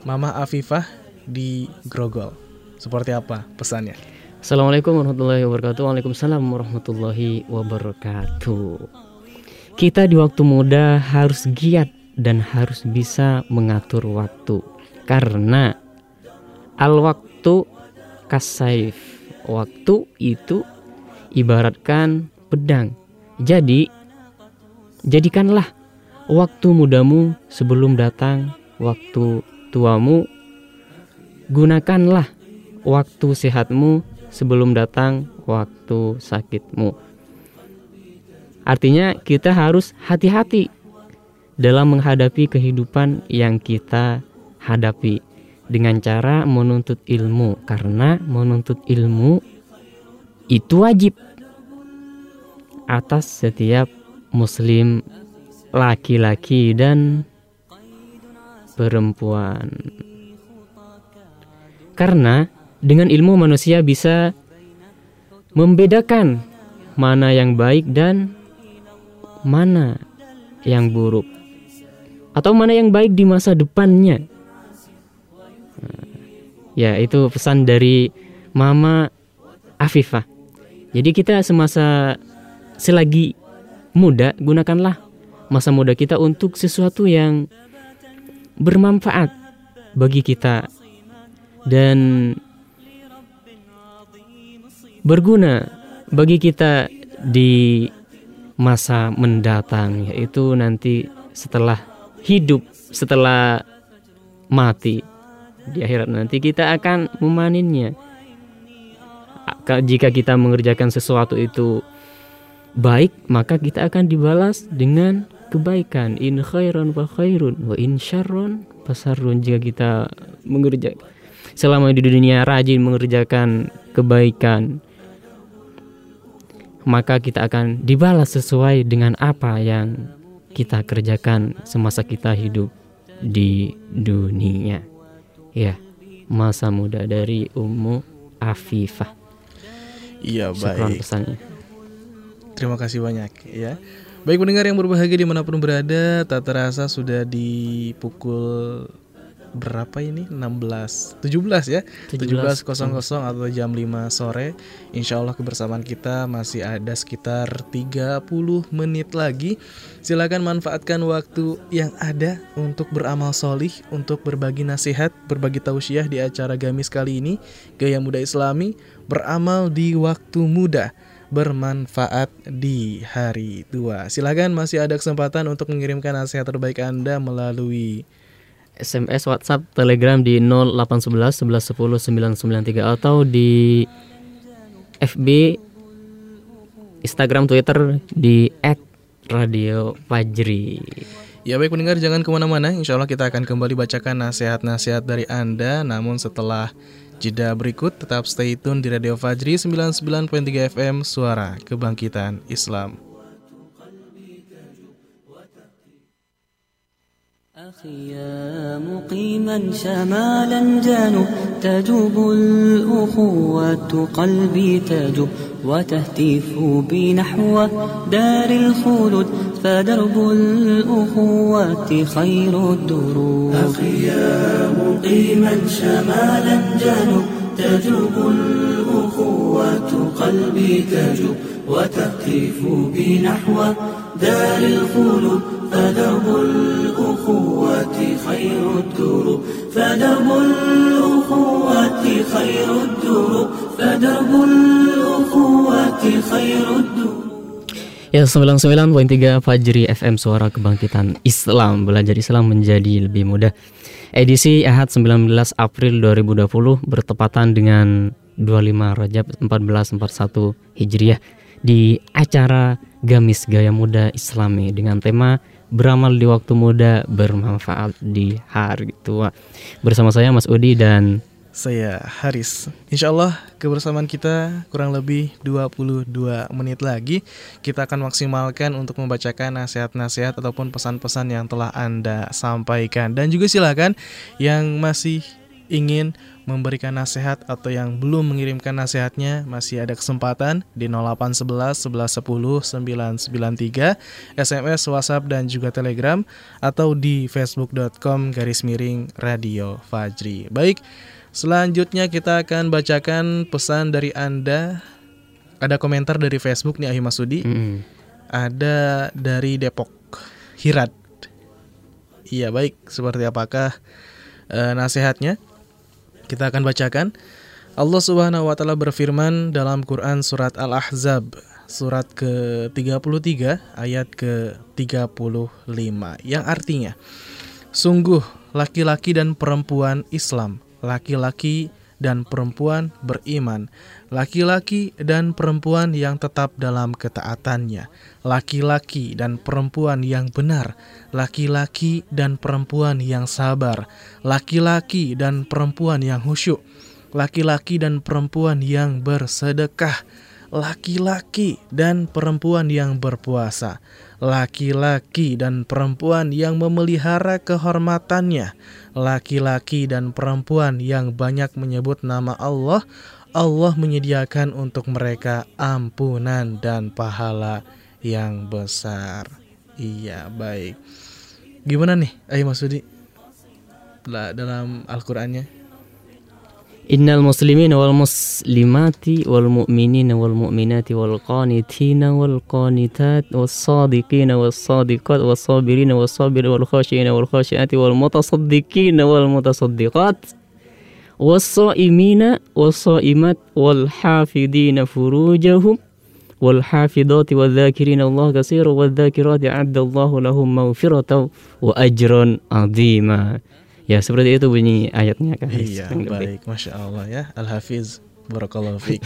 Mama Afifah di Grogol. Seperti apa pesannya? Assalamualaikum warahmatullahi wabarakatuh. Waalaikumsalam warahmatullahi wabarakatuh. Kita di waktu muda harus giat dan harus bisa mengatur waktu. Karena al-waktu kasaif, waktu itu ibaratkan pedang. Jadi jadikanlah waktu mudamu sebelum datang waktu tuamu, gunakanlah waktu sehatmu sebelum datang waktu sakitmu. Artinya kita harus hati-hati dalam menghadapi kehidupan yang kita hadapi dengan cara menuntut ilmu, karena menuntut ilmu itu wajib atas setiap muslim laki-laki dan perempuan. Karena dengan ilmu manusia bisa membedakan mana yang baik dan mana yang buruk, atau mana yang baik di masa depannya. Ya, itu pesan dari Mama Afifah. Jadi kita semasa selagi muda, gunakanlah masa muda kita untuk sesuatu yang bermanfaat bagi kita dan berguna bagi kita di masa mendatang, yaitu nanti setelah hidup, setelah mati di akhirat nanti kita akan memaninnya. Jika kita mengerjakan sesuatu itu baik, maka kita akan dibalas dengan kebaikan. In khairan fa khairun wa in syarrun fa syarrun. Jika kita mengerjakan selama di dunia rajin mengerjakan kebaikan, maka kita akan dibalas sesuai dengan apa yang kita kerjakan semasa kita hidup di dunia. Ya, masa muda dari Ummu Afifah. Iya, baik. Pesannya. Terima kasih banyak ya. Baik pendengar yang berbahagia dimanapun berada, tak terasa sudah di pukul berapa ini? enam belas, tujuh belas ya, tujuh belas nol nol atau jam lima sore. Insya Allah kebersamaan kita masih ada sekitar tiga puluh menit lagi. Silakan manfaatkan waktu yang ada untuk beramal solih, untuk berbagi nasihat, berbagi tausiah di acara Gamis kali ini, Gaya Muda Islami. Beramal di waktu muda, bermanfaat di hari tua. Silakan masih ada kesempatan untuk mengirimkan nasihat terbaik Anda melalui S M S, WhatsApp, Telegram di nol delapan satu satu, satu satu satu nol sembilan sembilan tiga atau di F B, Instagram, Twitter di et radio fajri. Ya baik pendengar, jangan kemana-mana. Insya Allah kita akan kembali bacakan nasihat-nasihat dari Anda. Namun setelah jeda berikut, tetap stay tune di Radio Fajri sembilan puluh sembilan titik tiga F M, Suara Kebangkitan Islam. أخي يا مقيما شمالا جنوب تجوب الأخوة قلبي تجوب وتهتف بنحو دار الخلود فدرب الأخوة خير الدروب أخي يا مقيما شمالا جنوب تجوب الأخوة قلبي تجوب وتهتف بنحو دار الخلود فدرب الأخوة خير الدروب فدرب الأخوة خير الدروب فدرب الأخوة خير الدروب. Ya, sembilan puluh sembilan titik tiga Fajri F M, Suara Kebangkitan Islam. Belajar Islam menjadi lebih mudah. Edisi Ahad sembilan belas April dua ribu dua puluh bertepatan dengan dua puluh lima Rajab seribu empat ratus empat puluh satu Hijriah di acara Gamis Gaya Muda Islami dengan tema beramal di waktu muda, bermanfaat di hari tua. Bersama saya Mas Udi dan saya Haris. Insya Allah kebersamaan kita kurang lebih dua puluh dua menit lagi. Kita akan maksimalkan untuk membacakan nasihat-nasihat ataupun pesan-pesan yang telah Anda sampaikan. Dan juga silakan yang masih ingin memberikan nasihat atau yang belum mengirimkan nasihatnya, masih ada kesempatan di nol delapan satu satu, satu satu satu nol sembilan sembilan tiga, S M S, WhatsApp dan juga Telegram, atau di facebook dot com garis miring radio fajri. Baik, selanjutnya kita akan bacakan pesan dari Anda. Ada komentar dari Facebook nih, Ahi Mas Udi. Mm-hmm. Ada dari Depok, Hirat. Iya baik, seperti apakah e, nasihatnya? Kita akan bacakan. Allah Subhanahu wa taala berfirman dalam Quran surat Al-Ahzab, surat ke tiga puluh tiga ayat ke tiga puluh lima, yang artinya, sungguh laki-laki dan perempuan Islam, laki-laki dan perempuan beriman, laki-laki dan perempuan yang tetap dalam ketaatannya, laki-laki dan perempuan yang benar, laki-laki dan perempuan yang sabar, laki-laki dan perempuan yang khusyuk, laki-laki dan perempuan yang bersedekah, laki-laki dan perempuan yang berpuasa, laki-laki dan perempuan yang memelihara kehormatannya, laki-laki dan perempuan yang banyak menyebut nama Allah. Allah menyediakan untuk mereka ampunan dan pahala yang besar. Iya baik. Gimana nih, ayo Mas Udi, dalam Al-Qur'annya? Innal muslimina wal muslimati wal mu'minina wal mu'minati wal qanitina wal qanitat was sadiqina was sadiqat was sabirina was sabir wal khashiina wal khashiati wal mutasaddiqina wal mutasaddiqat والصائمين والصائمات والحافظين فروجهم والحافظات والذاكرين الله كثيرا والذاكرات أعد الله لهم مغفرة وأجرا عظيما. Ya, seperti itu bunyi ayatnya kan. Iya, baik, Masya Allah ya, Al-Hafiz, barakallahu fiik.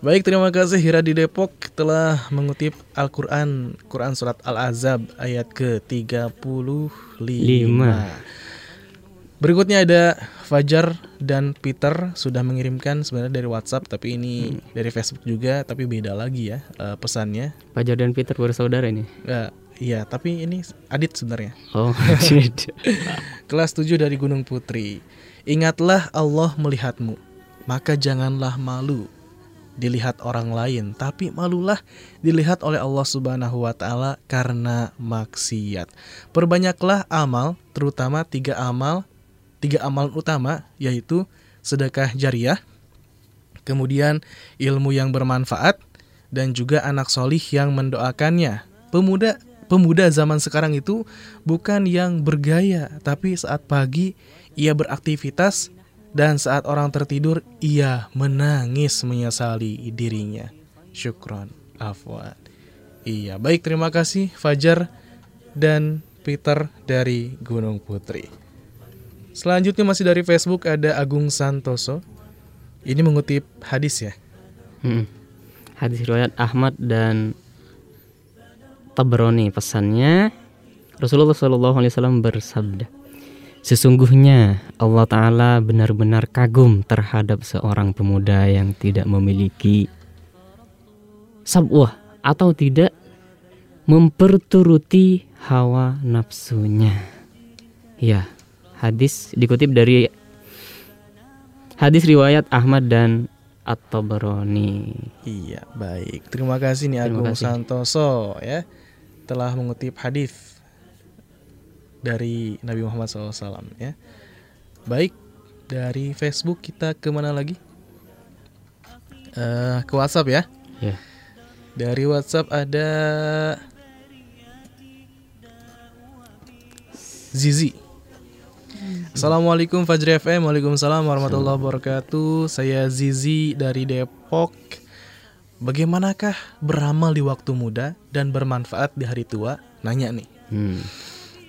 Baik, terima kasih Hira di Depok telah mengutip Al-Quran, Quran surat Al-Ahzab ayat ke tiga puluh lima. Berikutnya ada Fajar dan Peter sudah mengirimkan sebenarnya dari WhatsApp, tapi ini hmm. dari Facebook juga, tapi beda lagi ya uh, pesannya. Fajar dan Peter bersaudara ini? Uh, iya, tapi ini Adit sebenarnya. Oh, Adit. Kelas tujuh dari Gunung Putri. Ingatlah Allah melihatmu, maka janganlah malu dilihat orang lain, tapi malulah dilihat oleh Allah Subhanahu wa Ta'ala karena maksiat. Perbanyaklah amal, terutama tiga amal, tiga amalan utama, yaitu sedekah jariah, kemudian ilmu yang bermanfaat, dan juga anak solih yang mendoakannya. Pemuda pemuda zaman sekarang itu bukan yang bergaya, tapi saat pagi ia beraktivitas, dan saat orang tertidur, ia menangis menyesali dirinya. Syukron, afwan. Iya, baik, terima kasih Fajar dan Peter dari Gunung Putri. Selanjutnya masih dari Facebook, ada Agung Santoso. Ini mengutip hadis ya? Hmm. Hadis riwayat Ahmad dan Tabrani. Pesannya, Rasulullah shallallahu alaihi wasallam bersabda, sesungguhnya Allah Ta'ala benar-benar kagum terhadap seorang pemuda yang tidak memiliki sabwah atau tidak memperturuti hawa nafsunya. Ya, hadis dikutip dari hadis riwayat Ahmad dan At-Tabrani. Iya, baik. Terima kasih nih Agung kasih. Santoso ya, telah mengutip hadis dari Nabi Muhammad shallallahu alaihi wasallam ya. Baik, dari Facebook kita kemana lagi? Uh, ke WhatsApp ya? Yeah. Dari WhatsApp ada Zizi. Assalamualaikum Fajri F M. Waalaikumsalam warahmatullahi wabarakatuh. Saya Zizi dari Depok. Bagaimanakah beramal di waktu muda dan bermanfaat di hari tua? Nanya nih. Hmm.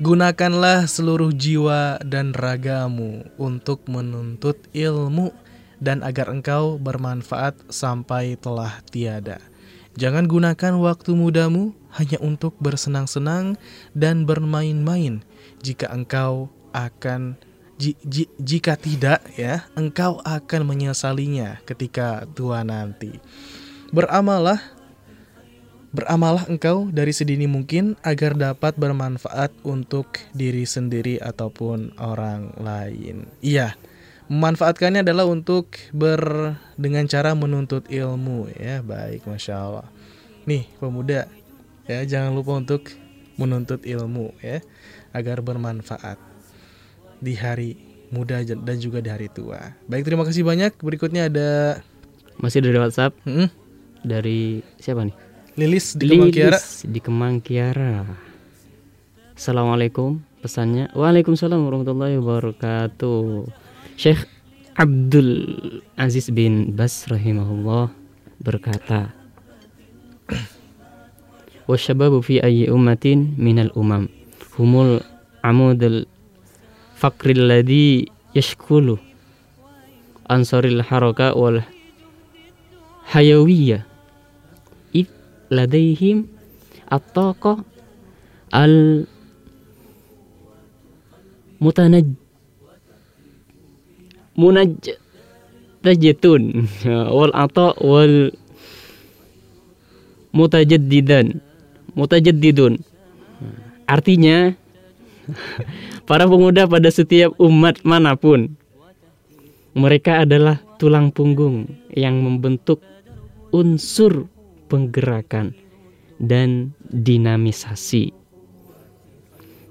Gunakanlah seluruh jiwa dan ragamu untuk menuntut ilmu dan agar engkau bermanfaat sampai telah tiada. Jangan gunakan waktu mudamu hanya untuk bersenang-senang dan bermain-main. Jika engkau akan j, j, jika tidak ya, engkau akan menyesalinya ketika tua nanti. Beramalah Beramalah engkau dari sedini mungkin agar dapat bermanfaat untuk diri sendiri ataupun orang lain. Iya, memanfaatkannya adalah untuk ber dengan cara menuntut ilmu ya. Baik, masya Allah. Nih pemuda ya, jangan lupa untuk menuntut ilmu ya, agar bermanfaat di hari muda dan juga di hari tua. Baik, terima kasih banyak. Berikutnya ada masih dari WhatsApp hmm? dari siapa nih? Lilis di Kemang Kiara. Di Kemang Kiara. Assalamualaikum. Pesannya, waalaikumsalam warahmatullahi wabarakatuh. Syekh Abdul Aziz bin Baz rahimahullah berkata, wasyababu fi ayyi ummatin minal umam humul amudul fakril ladhi yashkulu ansaril haraka wal hayawiyah ladaihim at-taqa al mutanaj munaj tajatun wal ata wal mutajaddidan mutajaddidun. Artinya para pemuda pada setiap umat manapun mereka adalah tulang punggung yang membentuk unsur penggerakan dan dinamisasi.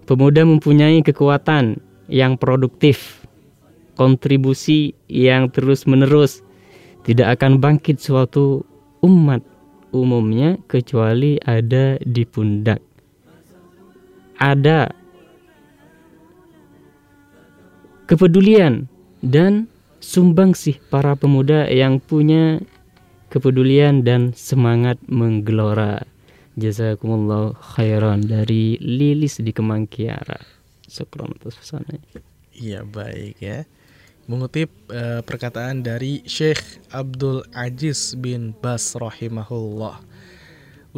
Pemuda mempunyai kekuatan yang produktif, kontribusi yang terus-menerus. Tidak akan bangkit suatu umat umumnya kecuali ada di pundak. Ada kepedulian dan sumbangsih para pemuda yang punya kepedulian dan semangat menggelora. Jazakumullah khairan, dari Lilis di Kemang Kiara. Syukron atas pesannya. Iya, baik ya. Mengutip uh, perkataan dari Syekh Abdul Aziz bin Baz rahimahullah,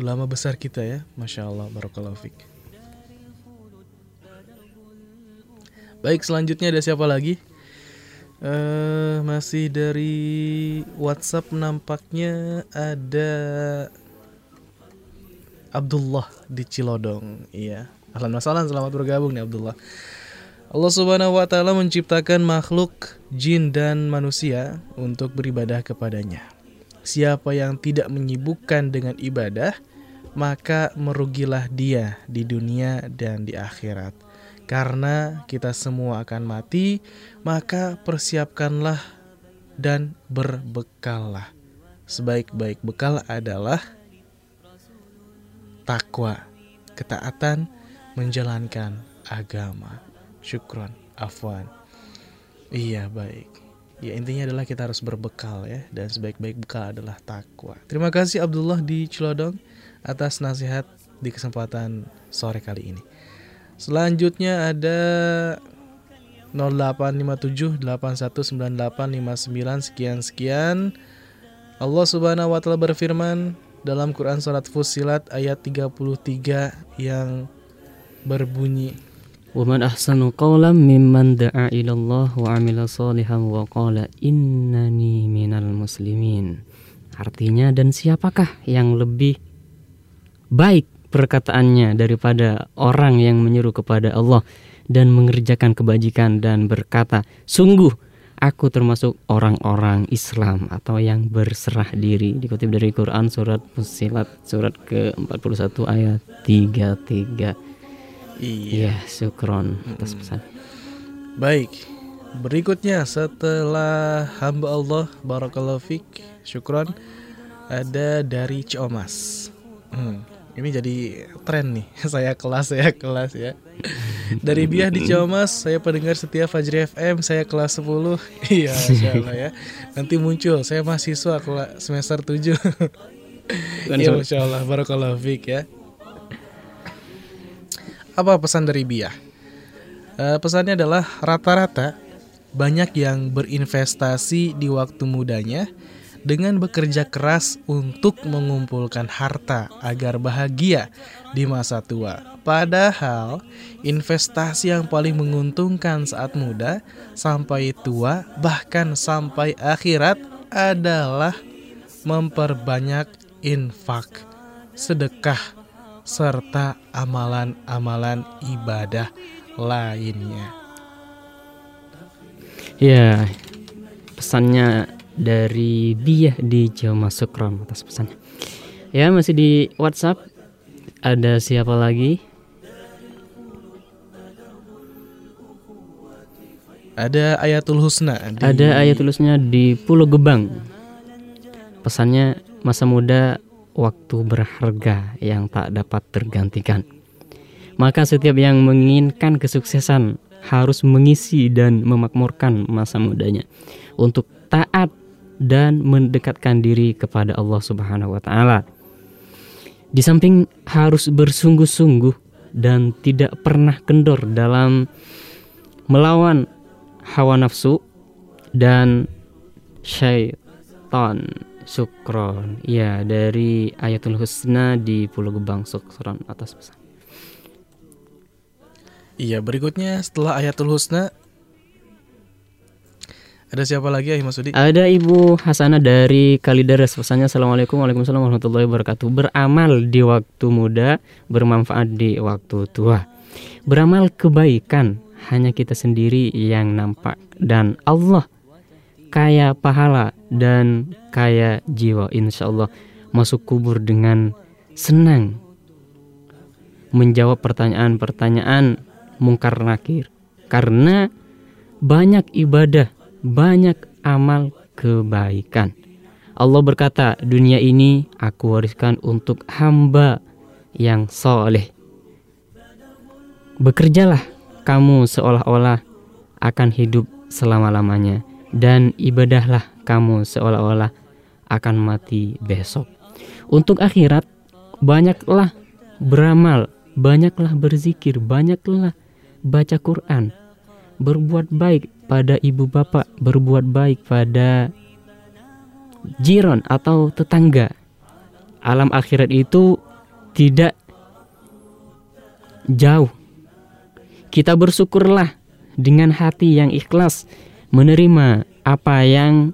ulama besar kita ya. Masya Allah, barakallahu fik. Baik, selanjutnya ada siapa lagi? Uh, masih dari WhatsApp nampaknya ada Abdullah di Cilodong. Iya, ahlan wa sahlan, selamat bergabung nih Abdullah. Allah Subhanahu wa taala menciptakan makhluk jin dan manusia untuk beribadah kepadanya. Siapa yang tidak menyibukkan dengan ibadah, maka merugilah dia di dunia dan di akhirat. Karena kita semua akan mati, maka persiapkanlah dan berbekallah. Sebaik-baik bekal adalah takwa, ketaatan, menjalankan agama. Syukron, afwan. Iya, baik. Ya, intinya adalah kita harus berbekal ya, dan sebaik-baik bekal adalah takwa. Terima kasih Abdullah di Cilodong atas nasihat di kesempatan sore kali ini. Selanjutnya ada nol delapan lima tujuh delapan satu sembilan delapan lima sembilan sekian-sekian. Allah Subhanahu wa taala berfirman dalam Quran surat Fussilat ayat tiga puluh tiga yang berbunyi, "Wa man ahsanu qawlan mimman da'a ila Allah wa 'amila shalihan wa qala innani minal muslimin." Artinya, dan siapakah yang lebih baik perkataannya daripada orang yang menyeru kepada Allah dan mengerjakan kebajikan dan berkata, sungguh aku termasuk orang-orang Islam atau yang berserah diri. Dikutip dari Quran surat Fussilat surat ke empat puluh satu ayat tiga puluh tiga. Iya, syukron atas pesan. Baik, berikutnya setelah hamba Allah barakallahu fik, syukron, ada dari Ciomas. Hmm. Ini jadi tren nih, saya kelas, saya kelas ya. Dari Bia di Ciamas, saya pendengar setia Fajri F M, saya kelas sepuluh. Iya, insyaallah ya. Nanti muncul, saya mahasiswa semester tujuh. Iya, insyaallah, barakallahu fiik ya. Apa pesan dari Bia? E, pesannya adalah rata-rata banyak yang berinvestasi di waktu mudanya dengan bekerja keras untuk mengumpulkan harta agar bahagia di masa tua. Padahal investasi yang paling menguntungkan saat muda sampai tua bahkan sampai akhirat adalah memperbanyak infak, sedekah, serta amalan-amalan ibadah lainnya. Ya, pesannya dari Bia di Jawa Sukron atas pesannya. Ya, masih di WhatsApp. Ada siapa lagi? Ada Ayatul Husna di... Ada Ayatul Husna di Pulau Gebang. Pesannya, masa muda waktu berharga yang tak dapat tergantikan. Maka setiap yang menginginkan kesuksesan harus mengisi dan memakmurkan masa mudanya untuk taat dan mendekatkan diri kepada Allah Subhanahu wa taala. Di samping harus bersungguh-sungguh dan tidak pernah kendor dalam melawan hawa nafsu dan syaitan. Syukron. Ya, dari Ayatul Husna di Pulau Gebang. Syukron atas pesan. Iya, berikutnya setelah Ayatul Husna ada siapa lagi ya Mas Udi? Ada Ibu Hasana dari Kalideres. Pesannya, assalamualaikum waalaikumsalam warahmatullahi wabarakatuh. Beramal di waktu muda, bermanfaat di waktu tua. Beramal kebaikan hanya kita sendiri yang nampak, dan Allah kaya pahala dan kaya jiwa. Insya Allah masuk kubur dengan senang, menjawab pertanyaan-pertanyaan mungkar nakir, karena banyak ibadah, banyak amal kebaikan. Allah berkata, dunia ini aku wariskan untuk hamba yang soleh. Bekerjalah kamu seolah-olah akan hidup selama-lamanya, dan ibadahlah kamu seolah-olah akan mati besok. Untuk akhirat, banyaklah beramal, banyaklah berzikir, banyaklah baca Quran, berbuat baik pada ibu bapak, berbuat baik pada jiran atau tetangga. Alam akhirat itu tidak jauh. Kita bersyukurlah dengan hati yang ikhlas menerima apa yang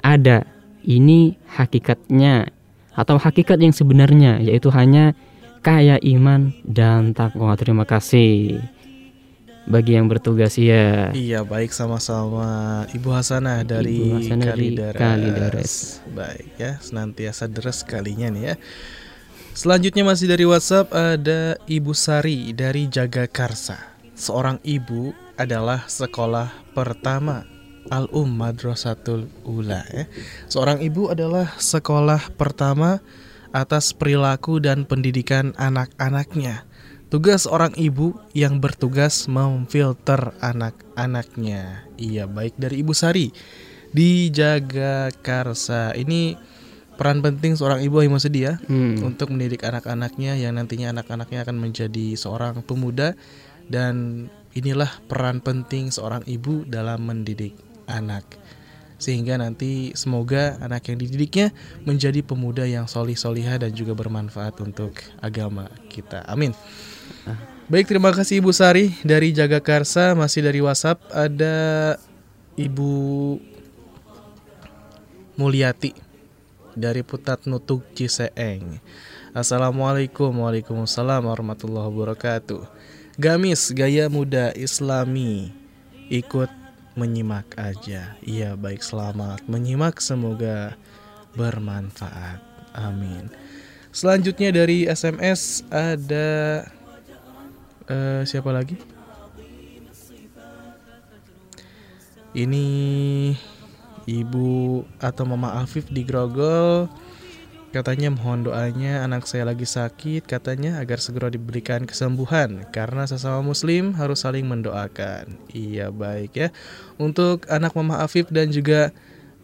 ada. Ini hakikatnya atau hakikat yang sebenarnya, yaitu hanya kaya iman dan takwa. Terima kasih bagi yang bertugas ya. Iya, baik, sama-sama. Ibu Hasana dari Ibu Hasana Kalideres. Kalideres. Baik ya, senantiasa deres kalinya nih ya. Selanjutnya masih dari WhatsApp ada Ibu Sari dari Jagakarsa. Seorang ibu adalah sekolah pertama Al-Um Madrasatul Ula ya. Seorang ibu adalah sekolah pertama atas perilaku dan pendidikan anak-anaknya. Tugas orang ibu yang bertugas memfilter anak-anaknya. Iya, baik, dari Ibu Sari di Jagakarsa. Ini peran penting seorang ibu yang maksud dia hmm. untuk mendidik anak-anaknya, yang nantinya anak-anaknya akan menjadi seorang pemuda. Dan inilah peran penting seorang ibu dalam mendidik anak, sehingga nanti semoga anak yang dididiknya menjadi pemuda yang solih-solihah dan juga bermanfaat untuk agama kita. Amin. Baik, terima kasih Ibu Sari dari Jagakarsa. Masih dari WhatsApp ada Ibu Mulyati dari Putat Nutuk Ciseeng. Assalamualaikum. Waalaikumsalam warahmatullahi wabarakatuh. Gamis Gaya Muda Islami, ikut menyimak aja. Iya, baik, selamat menyimak, semoga bermanfaat. Amin. Selanjutnya dari S M S ada uh, siapa lagi? Ini Ibu atau Mama Afif di Grogol. Katanya mohon doanya, anak saya lagi sakit, katanya agar segera diberikan kesembuhan, karena sesama muslim harus saling mendoakan. Iya, baik ya. Untuk anak Mama Afif dan juga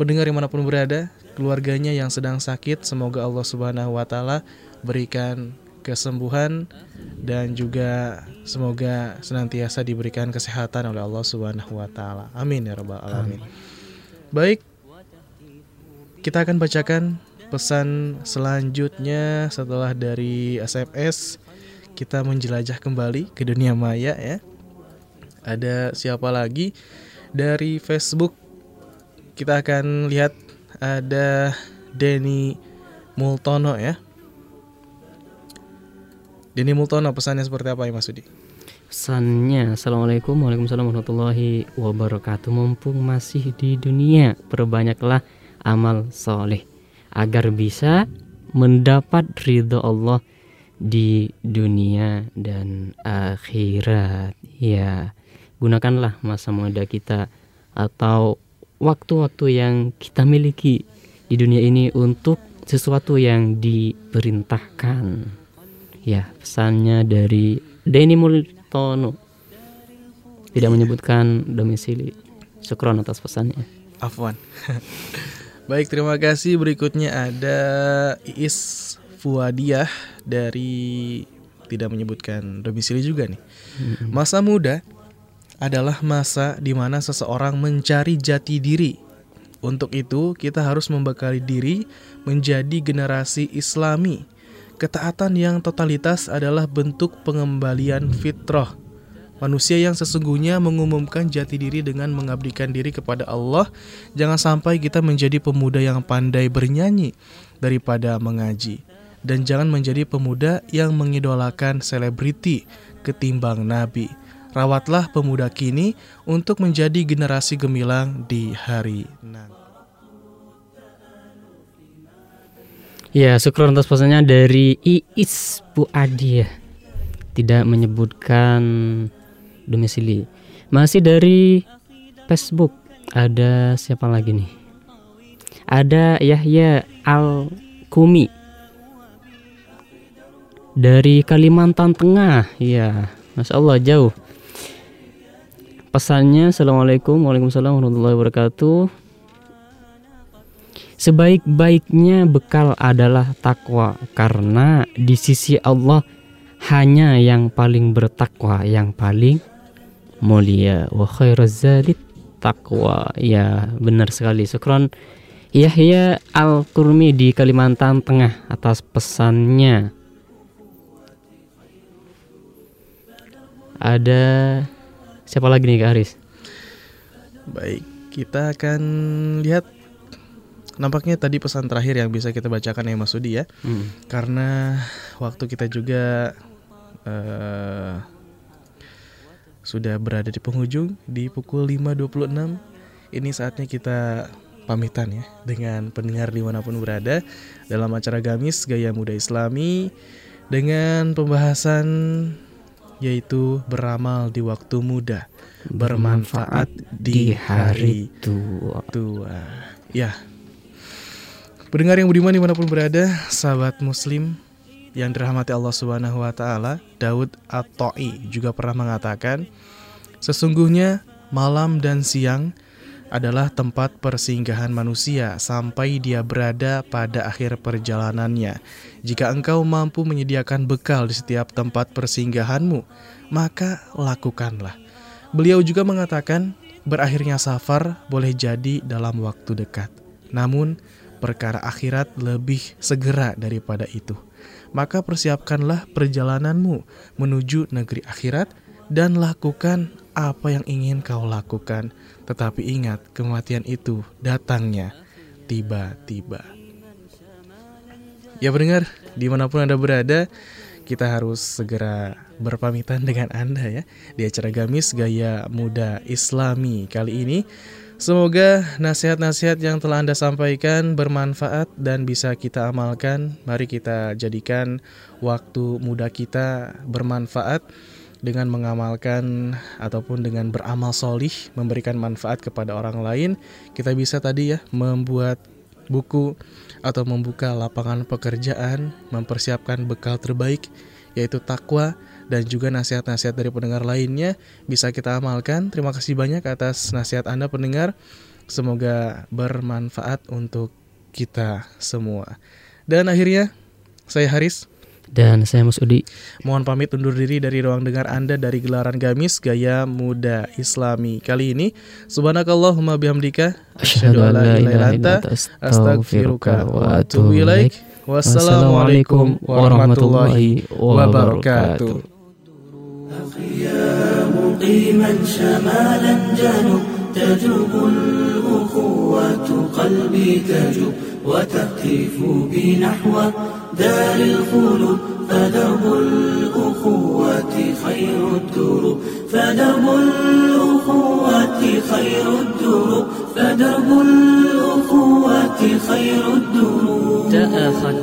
pendengar dimanapun berada, keluarganya yang sedang sakit, semoga Allah Subhanahu wa Ta'ala berikan kesembuhan, dan juga semoga senantiasa diberikan kesehatan oleh Allah Subhanahu wa Ta'ala. Amin ya Rabbal Alamin. Baik, kita akan bacakan pesan selanjutnya setelah dari S M S. Kita menjelajah kembali ke dunia maya ya. Ada siapa lagi dari Facebook? Kita akan lihat ada Dini Mulyono ya. Dini Mulyono, pesannya seperti apa ya Mas Udi? Pesannya, Assalamualaikum Waalaikumsalam warahmatullahi wabarakatuh. Mumpung masih di dunia, perbanyaklah amal soleh agar bisa mendapat ridho Allah di dunia dan akhirat. Ya, gunakanlah masa muda kita atau waktu-waktu yang kita miliki di dunia ini untuk sesuatu yang diperintahkan. Ya, pesannya dari Deni Mulyono. Tidak menyebutkan domisili. Syukron atas pesannya. Afwan. Baik, terima kasih. Berikutnya ada Iis Fuadiyah dari, tidak menyebutkan domisili juga nih. Masa muda adalah masa di mana seseorang mencari jati diri. Untuk itu kita harus membekali diri menjadi generasi Islami. Ketaatan yang totalitas adalah bentuk pengembalian fitrah. Manusia yang sesungguhnya mengumumkan jati diri dengan mengabdikan diri kepada Allah. Jangan sampai kita menjadi pemuda yang pandai bernyanyi daripada mengaji. Dan jangan menjadi pemuda yang mengidolakan selebriti ketimbang Nabi. Rawatlah pemuda kini untuk menjadi generasi gemilang di hari nanti. Ya, syukur atas pesannya dari Iis Fuadiyah. Tidak menyebutkan domisili. Masih dari Facebook ada siapa lagi nih? Ada Yahya Al-Kumi dari Kalimantan Tengah. Ya, Masya Allah, jauh. Pesannya, Assalamualaikum Waalaikumsalam warahmatullahi wabarakatuh. Sebaik-baiknya bekal adalah takwa, karena di sisi Allah hanya yang paling bertakwa yang paling mulia. Wa khairaz zadi taqwa. Ya, benar sekali. Syukron Yahya Al-Kurmi di Kalimantan Tengah atas pesannya. Ada siapa lagi nih Kak Haris? Baik, Kita akan lihat nampaknya tadi pesan terakhir yang bisa kita bacakan ya Mas Udi ya. Hmm. Karena waktu kita juga uh, sudah berada di penghujung di pukul lima dua puluh enam. Ini saatnya kita pamitan ya dengan pendengar dimanapun berada dalam acara Gamis Gaya Muda Islami dengan pembahasan yaitu beramal di waktu muda, bermanfaat di hari tua. tua. Ya, pendengar yang budiman dimanapun berada, sahabat Muslim yang dirahmati Allah Subhanahu Wa Taala, Daud At-Taw'i juga pernah mengatakan, sesungguhnya malam dan siang adalah tempat persinggahan manusia sampai dia berada pada akhir perjalanannya. Jika engkau mampu menyediakan bekal di setiap tempat persinggahanmu, maka lakukanlah. Beliau juga mengatakan, berakhirnya safar boleh jadi dalam waktu dekat, namun perkara akhirat lebih segera daripada itu. Maka persiapkanlah perjalananmu menuju negeri akhirat dan lakukan apa yang ingin kau lakukan. Tetapi ingat, kematian itu datangnya tiba-tiba. Ya pendengar, dimanapun Anda berada, kita harus segera berpamitan dengan Anda ya di acara Gamis Gaya Muda Islami kali ini. Semoga nasihat-nasihat yang telah Anda sampaikan bermanfaat dan bisa kita amalkan. Mari kita jadikan waktu muda kita bermanfaat dengan mengamalkan ataupun dengan beramal solih, memberikan manfaat kepada orang lain. Kita bisa tadi ya membuat buku atau membuka lapangan pekerjaan, mempersiapkan bekal terbaik yaitu takwa, dan juga nasihat-nasihat dari pendengar lainnya bisa kita amalkan. Terima kasih banyak atas nasihat Anda pendengar, semoga bermanfaat untuk kita semua. Dan akhirnya saya Haris dan saya Mas Udi mohon pamit undur diri dari ruang dengar Anda dari gelaran Gamis Gaya Muda Islami kali ini. Subhanakallahumma bihamdika, asyhadu an la ilaha illa anta, astaghfiruka wa atubu ilaik. Wassalamualaikum warahmatullahi wabarakatuh. وتقف بنحو دار الخلود فدرب الأخوة خير الدروب فدرب الأخوة خير الدروب فدرب الأخوة خير الدروب تآخت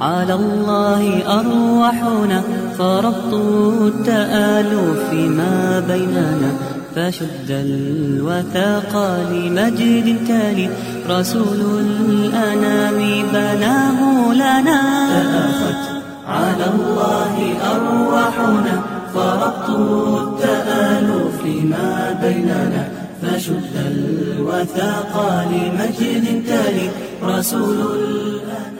على الله أرواحنا فربطوا التآلف ما بيننا فشد الوثاق لمجد تالي رسول الأنام بناه لنا تآخت على الله أرواحنا فربطوا التآلف ما بيننا فشد الوثاق لمجد تالي رسول الأنام